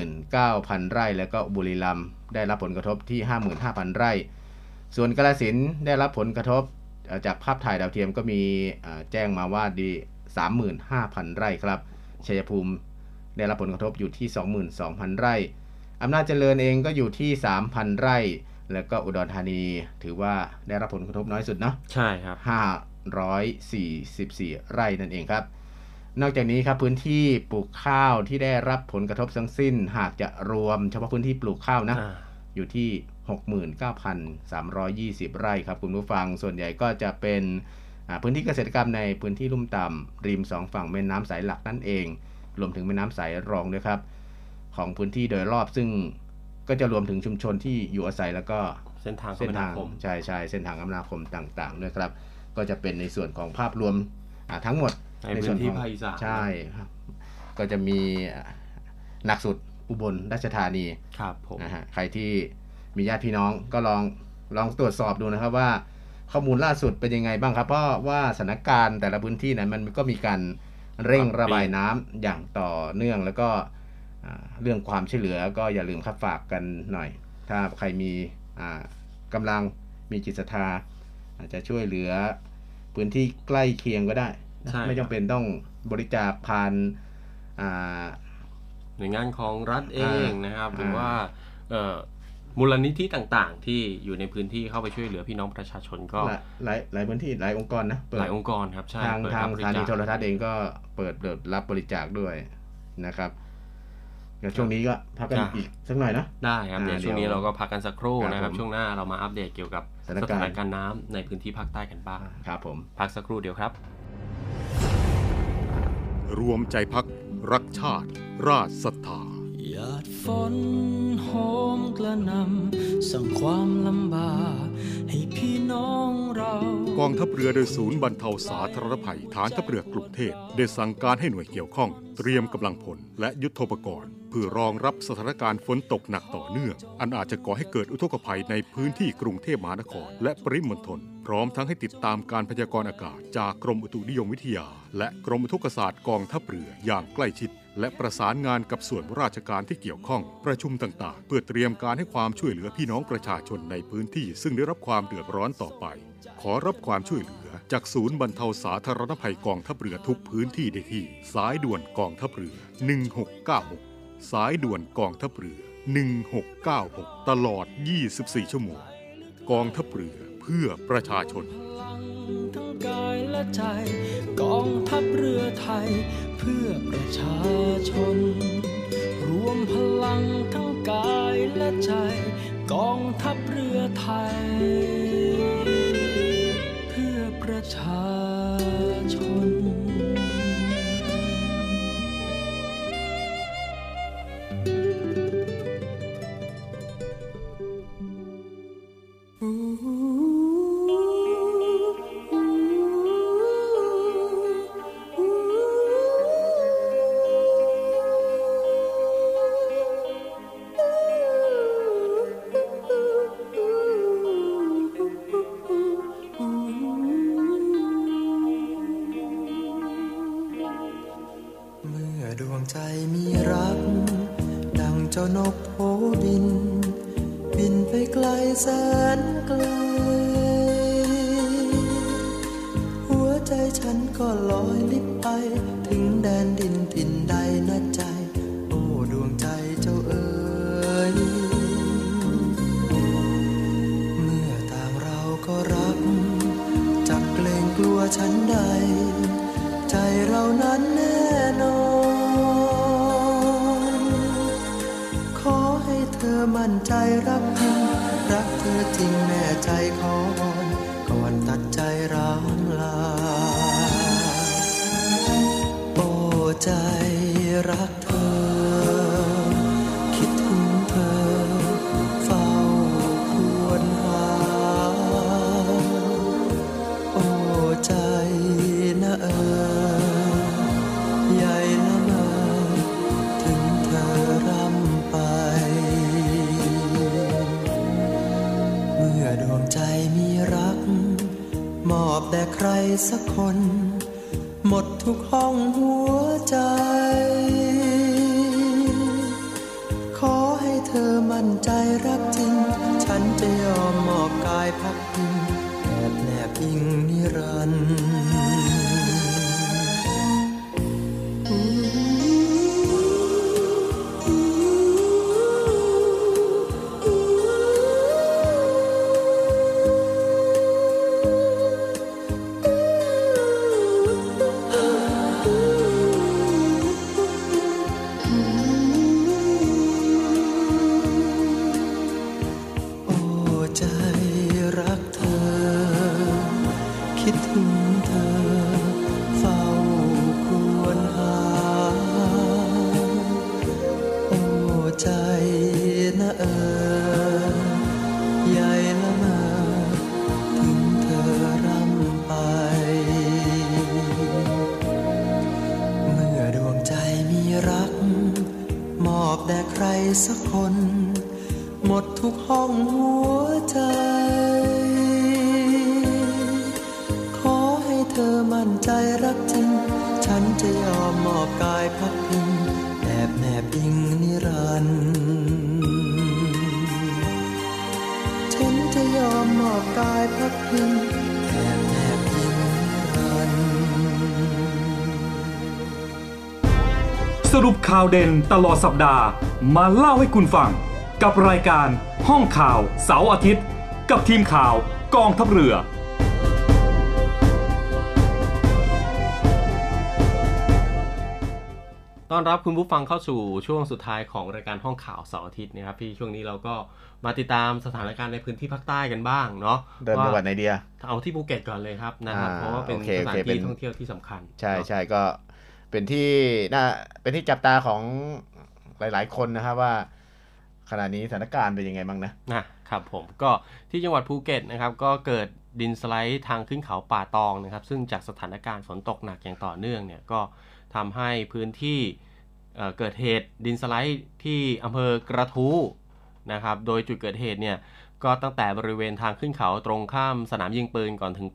59,000 ไร่แล้วก็บุรีรัมย์ได้รับผลกระทบที่ 55,000 ไร่ส่วนกาฬสินธุ์ได้รับผลกระทบจากภาพถ่ายดาวเทียมก็มีแจ้งมาว่าดี 35,000 ไร่ครับชัยภูมิได้รับผลกระทบอยู่ที่ 22,000 ไร่อำนาจเจริญเองก็อยู่ที่ 3,000 ไร่แล้วก็อุดรธานีถือว่าได้รับผลกระทบน้อยสุดเนาะใช่ครับ544ไร่นั่นเองครับนอกจากนี้ครับพื้นที่ปลูกข้าวที่ได้รับผลกระทบทั้งสิ้นหากจะรวมเฉพาะพื้นที่ปลูกข้าวนะ อยู่ที่ 69,320 ไร่ครับคุณผู้ฟังส่วนใหญ่ก็จะเป็นพื้นที่เกษตรกรรมในพื้นที่ลุ่มต่ำริมสองฝั่งแม่น้ำสายหลักนั่นเองรวมถึงแม่น้ำสายรองด้วยครับของพื้นที่โดยรอบซึ่งก็จะรวมถึงชุมชนที่อยู่อาศัยแล้วก็เส้นทางใช่เส้นทางคมนาคมต่างๆด้วยครับก็จะเป็นในส่วนของภาพรวมทั้งหมดในส่วนที่ภาคอีสานใช่ครับก็จะมีหนักสุดอุบลราชธานีครับผมนะฮะใครที่มีญาติพี่น้องก็ลองตรวจสอบดูนะครับว่าข้อมูลล่าสุดเป็นยังไงบ้างครับเพราะว่าสถานการณ์แต่ละพื้นที่นั้นมันก็มีการเร่งระบายน้ำอย่างต่อเนื่องแล้วก็เรื่องความช่วยเหลือก็อย่าลืมครับฝากกันหน่อยถ้าใครมีกำลังมีจิตศรัทธาอาจจะช่วยเหลือพื้นที่ใกล้เคียงก็ได้ไม่จำเป็นต้องบริจาคผ่านหน่วยงานของรัฐเองนะครับหรือว่ามูลนิธิต่างๆที่อยู่ในพื้นที่เข้าไปช่วยเหลือพี่น้องประชาชนก็หลายพื้นที่หลายองค์กรนะหลายองค์กรครับใช่ทางสถานีโทรทัศน์เองก็เปิดรับบริจาคด้วยนะครับเดี๋ยวช่วงนี้ก็พักกันอีกสักหน่อยนะได้ครับเดี๋ยวช่วงนี้เราก็พักกันสักครู่นะครับช่วงหน้าเรามาอัปเดตเกี่ยวกับสถานการณ์น้ำในพื้นที่ภาคใต้กันบ้างครับผมพักสักครู่เดียวครับรวมใจพักรักชาติราชศรัทธา าดฝนโหมกระหน่ำสั่งความลำบากให้พี่น้องเรากองทัพเรือโดยศูนย์บรรเทาสาธารณภัยฐานทัพเรือกรุงเทพได้สั่งการให้หน่วยเกี่ยวข้องเตรียมกำลังพลและยุทโธปกรณ์เพื่อรองรับสถานการณ์ฝนตกหนักต่อเนื่องอันอาจจะก่อให้เกิดอุทกภัยในพื้นที่กรุงเทพมหานครและปริมณฑลพร้อมทั้งให้ติดตามการพยากรณ์อากาศจากกรมอุตุนิยมวิทยาและกรมอุทกศาสตร์กองทัพเรืออย่างใกล้ชิดและประสานงานกับส่วนราชการที่เกี่ยวข้องประชุมต่างๆเพื่อเตรียมการให้ความช่วยเหลือพี่น้องประชาชนในพื้นที่ซึ่งได้รับความเดือดร้อนต่อไปขอรับความช่วยเหลือจากศูนย์บรรเทาสาธารณภัยกองทัพเรือทุกพื้นที่ได้ที่สายด่วนกองทัพเรือ1696สายด่วนกองทัพเรือ1696ตลอด24ชั่วโมงกองทัพเรือเพื่อประชาชนทั้งกายและใจกองทัพเรือไทยเพื่อประชาชนรวมพลังทั้งกายและใจกองทัพเรือไทยเพื่อประชาชนสักคนหมดทุกห้องหัวใจขอให้เธอมั่นใจรักจริงฉันจะยอมมอบกายพักพิงแนบอิงนิรันดร์สรุปข่าวเด่นตลอดสัปดาห์มาเล่าให้คุณฟังกับรายการห้องข่าวเสาร์อาทิตย์กับทีมข่าวกองทัพเรือต้อนรับคุณผู้ฟังเข้าสู่ช่วงสุดท้ายของรายการห้องข่าวเสาร์อาทิตย์นะครับพี่ช่วงนี้เราก็มาติดตามสถานการณ์ในพื้นที่ภาคใต้กันบ้างเนาะเดินจังหวัดไหนเดียเอาที่ภูเก็ตก่อนเลยครับนะครับเพราะว่าเป็นสถานที่ท่องเที่ยวที่สำคัญใช่ก็เป็นที่จับตาของ หลายๆคนนะครับว่าขณะนี้สถานการณ์เป็นยังไงบ้างนะนะครับผมก็ที่จังหวัดภูเก็ตนะครับก็เกิดดินสไลด์ทางขึ้นเขาป่าตองนะครับซึ่งจากสถานการณ์ฝนตกหนักอย่างต่อเนื่องเนี่ยก็ทำให้พื้นที่เกิดเหตุดินสไลด์ที่อำเภอกระทู้นะครับโดยจุดเกิดเหตุเนี่ยก็ตั้งแต่บริเวณทางขึ้นเขาตรงข้ามสนามยิงปืนก่อนถึง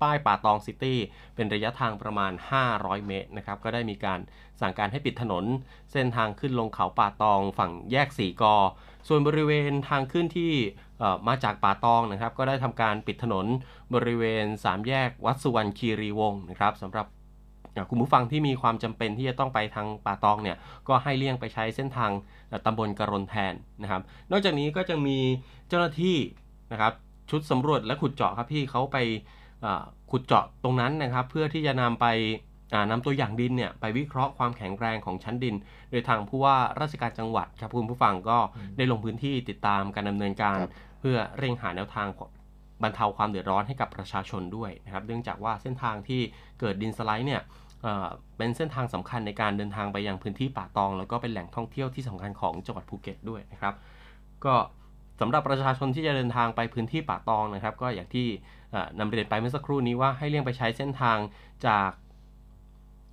ป้ายป่าตองซิตี้เป็นระยะทางประมาณ500เมตรนะครับก็ได้มีการสั่งการให้ปิดถนนเส้นทางขึ้นลงเขาป่าตองฝั่งแยก4กอส่วนบริเวณทางขึ้นที่มาจากป่าตองนะครับก็ได้ทำการปิดถนนบริเวณ3แยกวัดสุวรรณคีรีวงศ์นะครับสำหรับคุณผู้ฟังที่มีความจำเป็นที่จะต้องไปทางป่าตองเนี่ยก็ให้เลี่ยงไปใช้เส้นทางตำบลกรนแทนนะครับนอกจากนี้ก็จะมีเจ้าหน้าที่นะครับชุดสำรวจและขุดเจาะครับที่เขาไปขุดเจาะตรงนั้นนะครับเพื่อที่จะนำตัวอย่างดินเนี่ยไปวิเคราะห์ความแข็งแรงของชั้นดินโดยทางผู้ว่าราชการจังหวัดครับคุณผู้ฟังก็ได้ลงพื้นที่ติดตามการดำเนินการเพื่อเร่งหาแนวทางบรรเทาความเดือดร้อนให้กับประชาชนด้วยนะครับเนื่องจากว่าเส้นทางที่เกิดดินสไลด์เนี่ยเป็นเส้นทางสำคัญในการเดินทางไปยังพื้นที่ป่าตองแล้วก็เป็นแหล่งท่องเที่ยวที่สำคัญของจังหวัดภูเก็ตด้วยนะครับก็สำหรับประชาชนที่จะเดินทางไปพื้นที่ป่าตองนะครับก็อย่างที่นำเรียนไปเมื่อสักครู่นี้ว่าให้เลี่ยงไปใช้เส้นทางจาก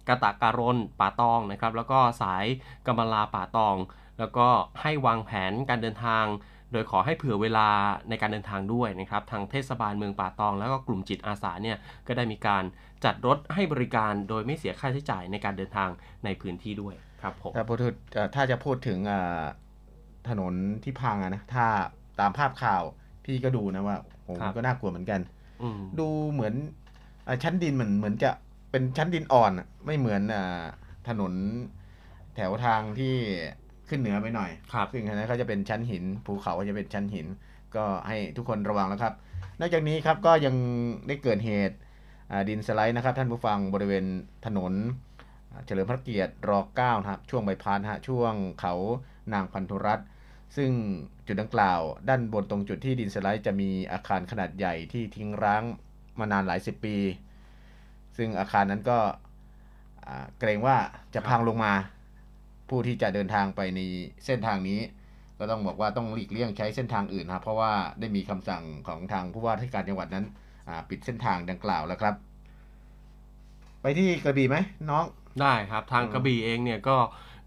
กะตะการนป่าตองนะครับแล้วก็สายกำมะลาป่าตองแล้วก็ให้วางแผนการเดินทางโดยขอให้เผื่อเวลาในการเดินทางด้วยนะครับทางเทศบาลเมืองป่าตองแล้วก็กลุ่มจิตอาสาเนี่ยก็ได้มีการจัดรถให้บริการโดยไม่เสียค่าใช้จ่ายในการเดินทางในพื้นที่ด้วยครับผมถ้าจะพูดถึงถนนที่พังนะถ้าตามภาพข่าวพี่ก็ดูนะว่าโอ้ก็น่ากลัวเหมือนกันดูเหมือนชั้นดินเหมือนจะเป็นชั้นดินอ่อนไม่เหมือนถนนแถวทางที่ขึ้นเหนือไปหน่อยซึ่งอันนั้นเขาจะเป็นชั้นหินภูเขาก็จะเป็นชั้นหินก็ให้ทุกคนระวังแล้วครับนอกจากนี้ครับก็ยังได้เกิดเหตุดินสไลด์นะครับท่านผู้ฟังบริเวณถนนเฉลิมพระเกียรติร9นะครับช่วงใบพัดฮะช่วงเขานางพันธุรัตน์ซึ่งจุดดังกล่าวด้านบนตรงจุดที่ดินสไลด์จะมีอาคารขนาดใหญ่ที่ทิ้งร้างมานานหลายสิบปีซึ่งอาคารนั้นก็เกรงว่าจะพังลงมาผู้ที่จะเดินทางไปในเส้นทางนี้ก็ต้องบอกว่าต้องหลีกเลี่ยงใช้เส้นทางอื่นนะเพราะว่าได้มีคำสั่งของทางผู้ว่าราชการจังหวัดนั้นปิดเส้นทางดังกล่าวแล้วครับไปที่กระบี่ไหมน้องได้ครับทางกระบี่เองเนี่ยก็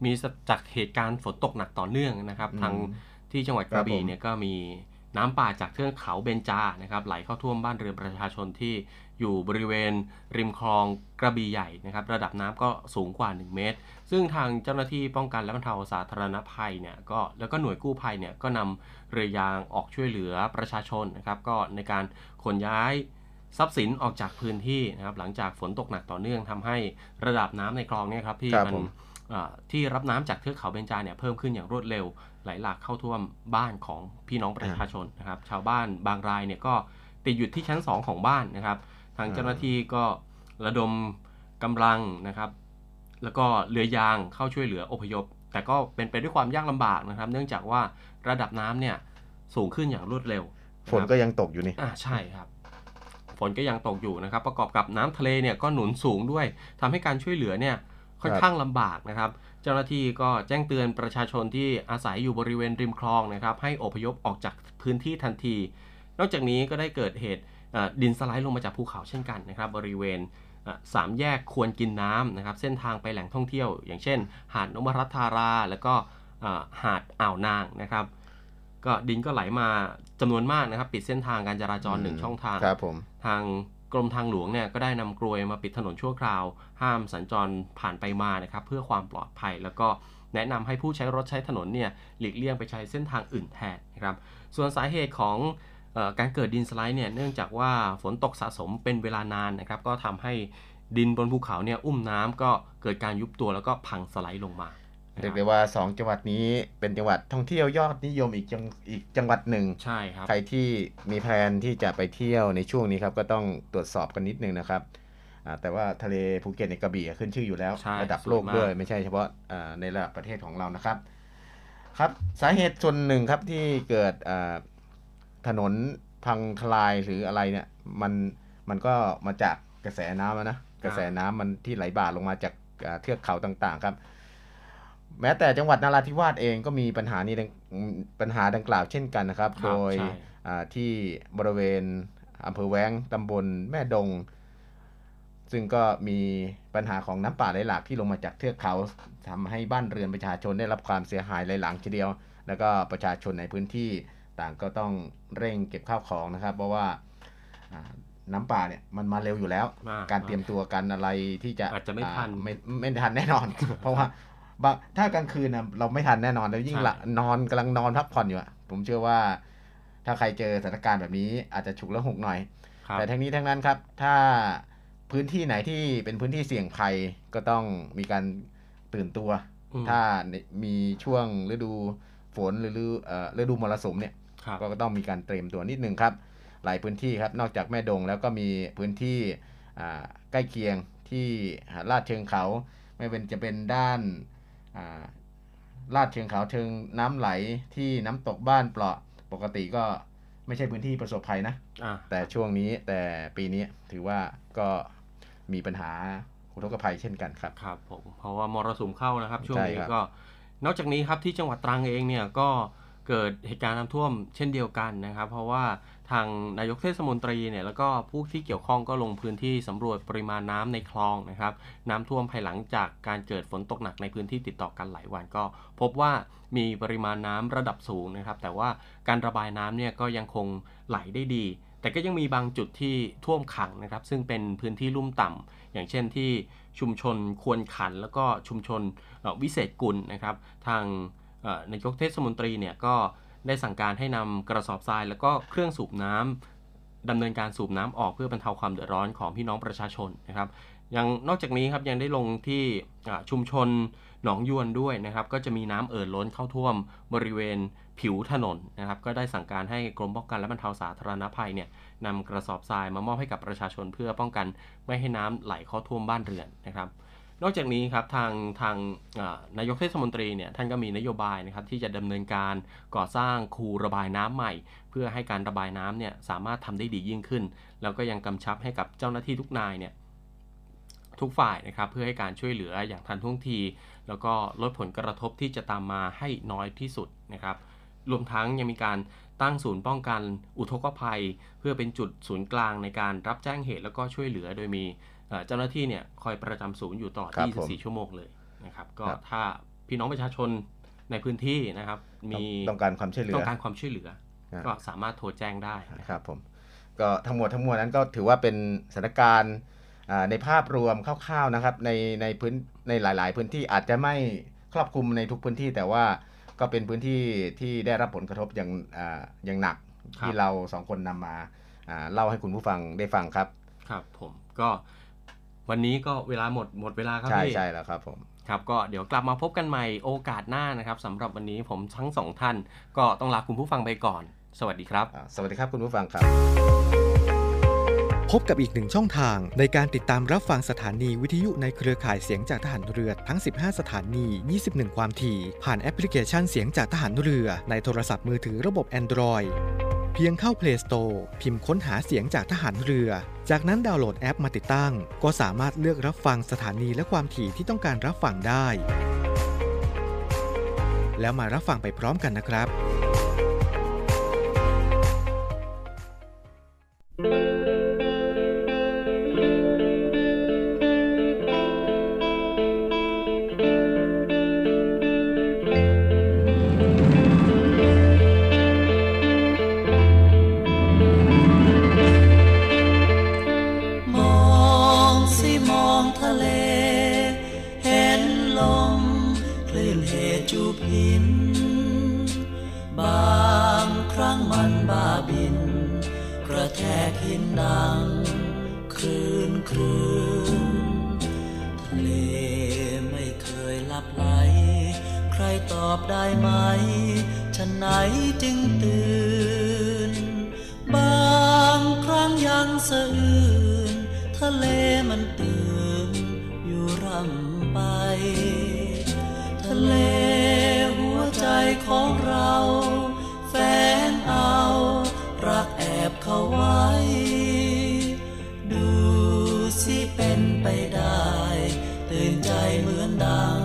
มีจากเหตุการณ์ฝนตกหนักต่อเนื่องนะครับทางที่จังหวัดกระบี่เนี่ยก็มีน้ำป่าจากเทือกเขาเบญจานะครับไหลเข้าท่วมบ้านเรือนประชาชนที่อยู่บริเวณริมคลองกระบี่ใหญ่นะครับระดับน้ำก็สูงกว่า1เมตรซึ่งทางเจ้าหน้าที่ป้องกันและบรรเทาสาธารณภัยเนี่ยก็แล้วก็หน่วยกู้ภัยเนี่ยก็นำเรือยางออกช่วยเหลือประชาชนนะครับก็ในการขนย้ายทรัพย์สินออกจากพื้นที่นะครับหลังจากฝนตกหนักต่อเนื่องทำให้ระดับน้ำในคลองเนี่ยครับที่มันที่รับน้ำจากเทือกเขาเบญจาเนี่ยเพิ่มขึ้นอย่างรวดเร็วไหลหลากเข้าท่วมบ้านของพี่น้องประชาชนนะครับชาวบ้านบางรายเนี่ยก็ติดอยู่ที่ชั้น2ของบ้านนะครับทางเจ้าหน้าที่ก็ระดมกำลังนะครับแล้วก็เรือยางเข้าช่วยเหลืออพยพแต่ก็เป็นไปด้วยความยากลำบากนะครับเนื่องจากว่าระดับน้ำเนี่ยสูงขึ้นอย่างรวดเร็วฝนก็ยังตกอยู่นี่ใช่ครับฝนก็ยังตกอยู่นะครับประกอบกับน้ำทะเลเนี่ยก็หนุนสูงด้วยทำให้การช่วยเหลือเนี่ยค่อนข้างลำบากนะครับเจ้าหน้าที่ก็แจ้งเตือนประชาชนที่อาศัยอยู่บริเวณริมคลองนะครับให้อพยพออกจากพื้นที่ทันทีนอกจากนี้ก็ได้เกิดเหตุดินสไลด์ลงมาจากภูเขาเช่นกันนะครับบริเวณ3แยกควรกินน้ำนะครับเส้นทางไปแหล่งท่องเที่ยวอย่างเช่นหาดนพรัตน์ธาราแล้วก็หาดอ่าวนางนะครับก็ดินก็ไหลมาจำนวนมากนะครับปิดเส้นทางการจราจร1ช่องทางทางกรมทางหลวงเนี่ยก็ได้นำกรวยมาปิดถนนชั่วคราวห้ามสัญจรผ่านไปมานะครับเพื่อความปลอดภัยแล้วก็แนะนำให้ผู้ใช้รถใช้ถนนเนี่ยหลีกเลี่ยงไปใช้เส้นทางอื่นแทนนะครับส่วนสาเหตุของการเกิดดินสไลด์เนี่ยเนื่องจากว่าฝนตกสะสมเป็นเวลานานนะครับก็ทำให้ดินบนภูเขาเนี่ยอุ้มน้ำก็เกิดการยุบตัวแล้วก็พังสไลด์ลงมาเรียกได้ว่า2จังหวัดนี้เป็นจังหวัดท่องเที่ยวยอดนิยมอีกจังหวัดหนึ่งใช่ครับใครที่มีแพลนที่จะไปเที่ยวในช่วงนี้ครับก็ต้องตรวจสอบกันนิดนึงนะครับแต่ว่าทะเลภูเก็ตในกระบี่ขึ้นชื่ออยู่แล้วระดับโลกด้วยไม่ใช่เฉพาะในระดับประเทศของเรานะครับครับสาเหตุส่วนหนึ่งครับที่เกิดถนนพังทลายหรืออะไรเนี่ยมันก็มาจากกระแสน้ำนะกระแสน้ำมันที่ไหลบ่าลงมาจากเทือกเขาต่างๆครับ แม้แต่จังหวัดนราธิวาสเองก็มีปัญหาดังกล่าวเช่นกันนะครับโดยที่บริเวณอำเภอแว้งตำบลแม่ดงซึ่งก็มีปัญหาของน้ำป่าไหลหลากที่ลงมาจากเทือกเขาทำให้บ้านเรือนประชาชนได้รับความเสียหายหลายหลังทีเดียวแล้วก็ประชาชนในพื้นที่ต่างก็ต้องเร่งเก็บข้าวของนะครับเพราะว่าน้ำป่าเนี่ยมันมาเร็วอยู่แล้วการเตรียมตัวกันอะไรที่จะอาจจะไม่ทันไม่ทันแน่นอน เพราะว่าถ้ากลางคืนเราไม่ทันแน่นอนแล้วยิ่งนอนกำลังนอนพักผ่อนอยู่ผมเชื่อว่าถ้าใครเจอสถานการณ์แบบนี้อาจจะฉุกละหุกหน่อยแต่ทั้งนี้ทั้งนั้นครับถ้าพื้นที่ไหนที่เป็นพื้นที่เสี่ยงภัยก็ต้องมีการตื่นตัวถ้ามีช่วงฤดูฝนหรือฤดูมรสุมเนี่ยก็ต้องมีการเตรียมตัวนิดนึงครับหลายพื้นที่ครับนอกจากแม่ดงแล้วก็มีพื้นที่ใกล้เคียงที่ลาดเชิงเขาไม่เป็นจะเป็นด้านลาดเชิงเขาเชิงน้ำไหลที่น้ำตกบ้านเปราะปกติก็ไม่ใช่พื้นที่ประสบภัยนะแต่ช่วงนี้แต่ปีนี้ถือว่าก็มีปัญหาอุทกภัยเช่นกันครับครับผมเพราะว่ามรสุมเข้านะครับช่วงนี้ก็นอกจากนี้ครับที่จังหวัดตรังเองเนี่ยก็เกิดเหตุการณ์น้ำท่วมเช่นเดียวกันนะครับเพราะว่าทางนายกเทศมนตรีเนี่ยแล้วก็ผู้ที่เกี่ยวข้องก็ลงพื้นที่สำรวจปริมาณน้ำในคลองนะครับน้ำท่วมภายหลังจากการเกิดฝนตกหนักในพื้นที่ติดต่อกันหลายวันก็พบว่ามีปริมาณน้ำระดับสูงนะครับแต่ว่าการระบายน้ำเนี่ยก็ยังคงไหลได้ดีแต่ก็ยังมีบางจุดที่ท่วมขังนะครับซึ่งเป็นพื้นที่ลุ่มต่ำอย่างเช่นที่ชุมชนควนขันแล้วก็ชุมชนวิเศษกุลนะครับทางนายกเทศมนตรีเนี่ยก็ได้สั่งการให้นำกระสอบทรายแล้วก็เครื่องสูบน้ำดำเนินการสูบน้ำออกเพื่อบรรเทาความเดือดร้อนของพี่น้องประชาชนนะครับยังนอกจากนี้ครับยังได้ลงที่ชุมชนหนองยวนด้วยนะครับก็จะมีน้ำเอ่อล้นเข้าท่วมบริเวณผิวถนนนะครับก็ได้สั่งการให้กรมป้องกันและบรรเทาสาธารณภัยเนี่ยนำกระสอบทรายมามอบให้กับประชาชนเพื่อป้องกันไม่ให้น้ำไหลเข้าท่วมบ้านเรือนนะครับนอกจากนี้ครับทางนายกเทศมนตรีเนี่ยท่านก็มีนโยบายนะครับที่จะดำเนินการก่อสร้างคูระบายน้ำใหม่เพื่อให้การระบายน้ำเนี่ยสามารถทำได้ดียิ่งขึ้นแล้วก็ยังกำชับให้กับเจ้าหน้าที่ทุกนายเนี่ยทุกฝ่ายนะครับเพื่อให้การช่วยเหลืออย่างทันท่วงทีแล้วก็ลดผลกระทบที่จะตามมาให้น้อยที่สุดนะครับรวมทั้งยังมีการตั้งศูนย์ป้องกันอุทกภัยเพื่อเป็นจุดศูนย์กลางในการรับแจ้งเหตุแล้วก็ช่วยเหลือโดยมีเจ้าหน้าที่เนี่ยคอยประจำศูนย์อยู่ตลอด 24 ชั่วโมงเลยนะครับก็ถ้าพี่น้องประชาชนในพื้นที่นะครับมีต้องการความช่วยเหลือก็สามารถโทรแจ้งได้นะครับผมก็ทั้งหมดนั้นก็ถือว่าเป็นสถานการณ์ในภาพรวมคร่าวๆนะครับในหลายๆพื้นที่อาจจะไม่ครอบคลุมในทุกพื้นที่แต่ว่าก็เป็นพื้นที่ที่ได้รับผลกระทบอย่างหนักที่เราสองคนนำมาเล่าให้คุณผู้ฟังได้ฟังครับครับผมก็วันนี้ก็เวลาหมดเวลาครับพี่ใช่แล้วครับผมครับก็เดี๋ยวกลับมาพบกันใหม่โอกาสหน้านะครับสำหรับวันนี้ผมทั้งสองท่านก็ต้องลาคุณผู้ฟังไปก่อนสวัสดีครับสวัสดีครับคุณผู้ฟังครับพบกับอีกหนึ่งช่องทางในการติดตามรับฟังสถานีวิทยุในเครือข่ายเสียงจากทหารเรือทั้ง15สถานี21ความถี่ผ่านแอปพลิเคชันเสียงจากทหารเรือในโทรศัพท์มือถือระบบ Androidเพียงเข้า Play Store พิมพ์ค้นหาเสียงจากทหารเรือจากนั้นดาวน์โหลดแอปมาติดตั้งก็สามารถเลือกรับฟังสถานีและความถี่ที่ต้องการรับฟังได้แล้วมารับฟังไปพร้อมกันนะครับเป็นไปได้ตื่นใจเหมือนดัง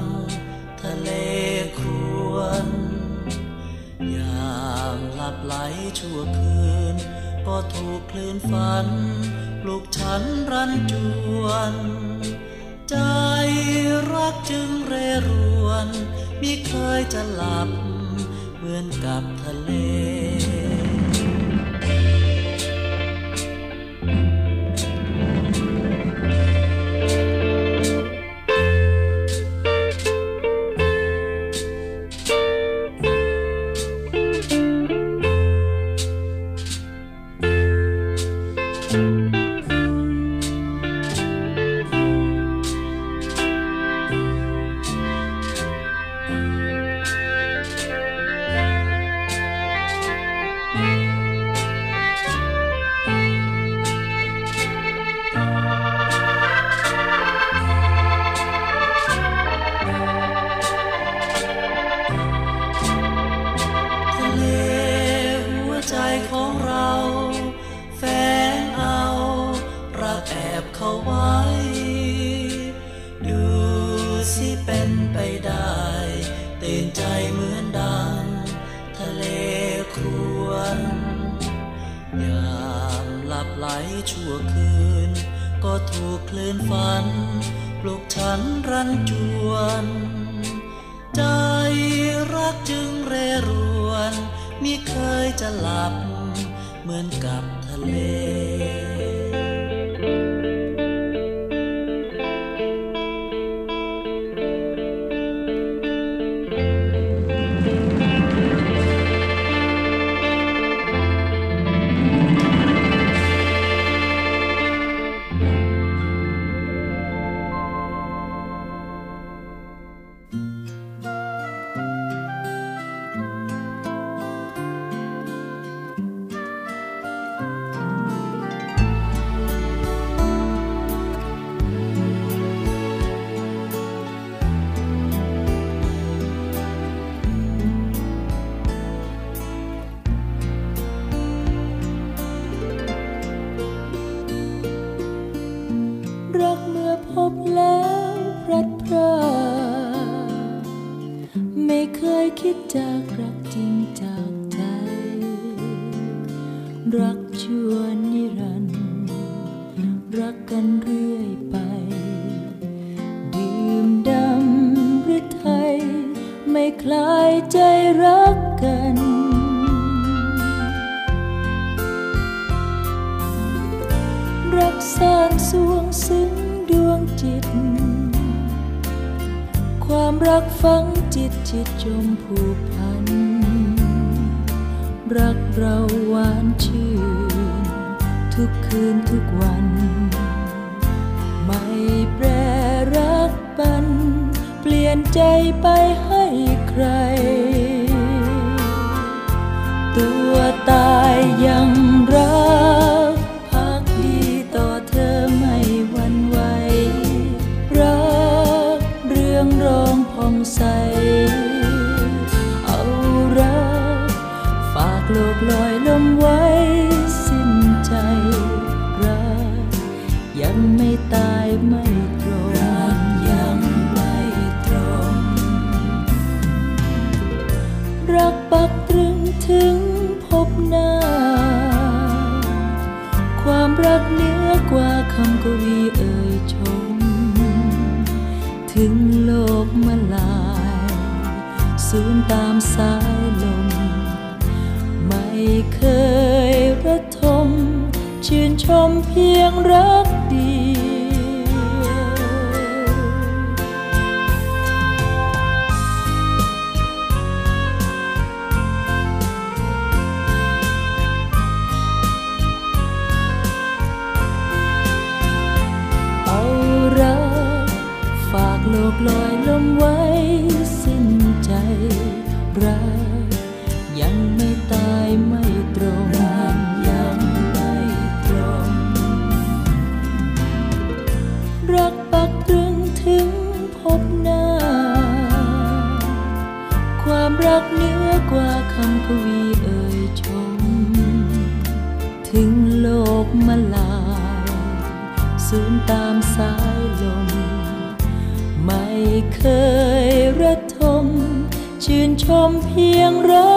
ทะเล บไหลชั่วคืนก็ถูกคลื่นฝันปลุกฉันรันจวนใจรักจึงเร่รวนมิเคยจะหลับเหมือนกับทะเลชั่วคืนก็ถูกคลื่นฝันปลุกฉันรันจวนใจรักจึงเร่รวนมิเคยจะหลับเหมือนกับทะเลจิตจมผูกพันรักเราหวานชื่นทุกคืนทุกวันไม่แปรรักปันเปลี่ยนใจไปให้ใครตัวตายยังรักภักดีต่อเธอไม่หวั่นไหวรักเรื่องรองผ่องใสโลกลอยลมไว้สิ้นใจรักยังไม่ตายไม่ตรงรักยังไม่ตรงรักปักตรึงถึงพบหน้าความรักเหนือกว่าคำกวีเอ่ยชมถึงโลกมาลายสูญตามสายลมไม่เคยระทมชื่นชมเพียงรักดีเอารักฝากโลกลอยลมไว้สิ้นใจรักไม่ตรงยังไม่ตรงรักปักตรึงถึงพบหน้าความรักเหนือกว่าคำกวีเอ่ยชมถึงโลกมาลายสูญตามสายลมไม่เคยระทมชื่นชมเพียงรัก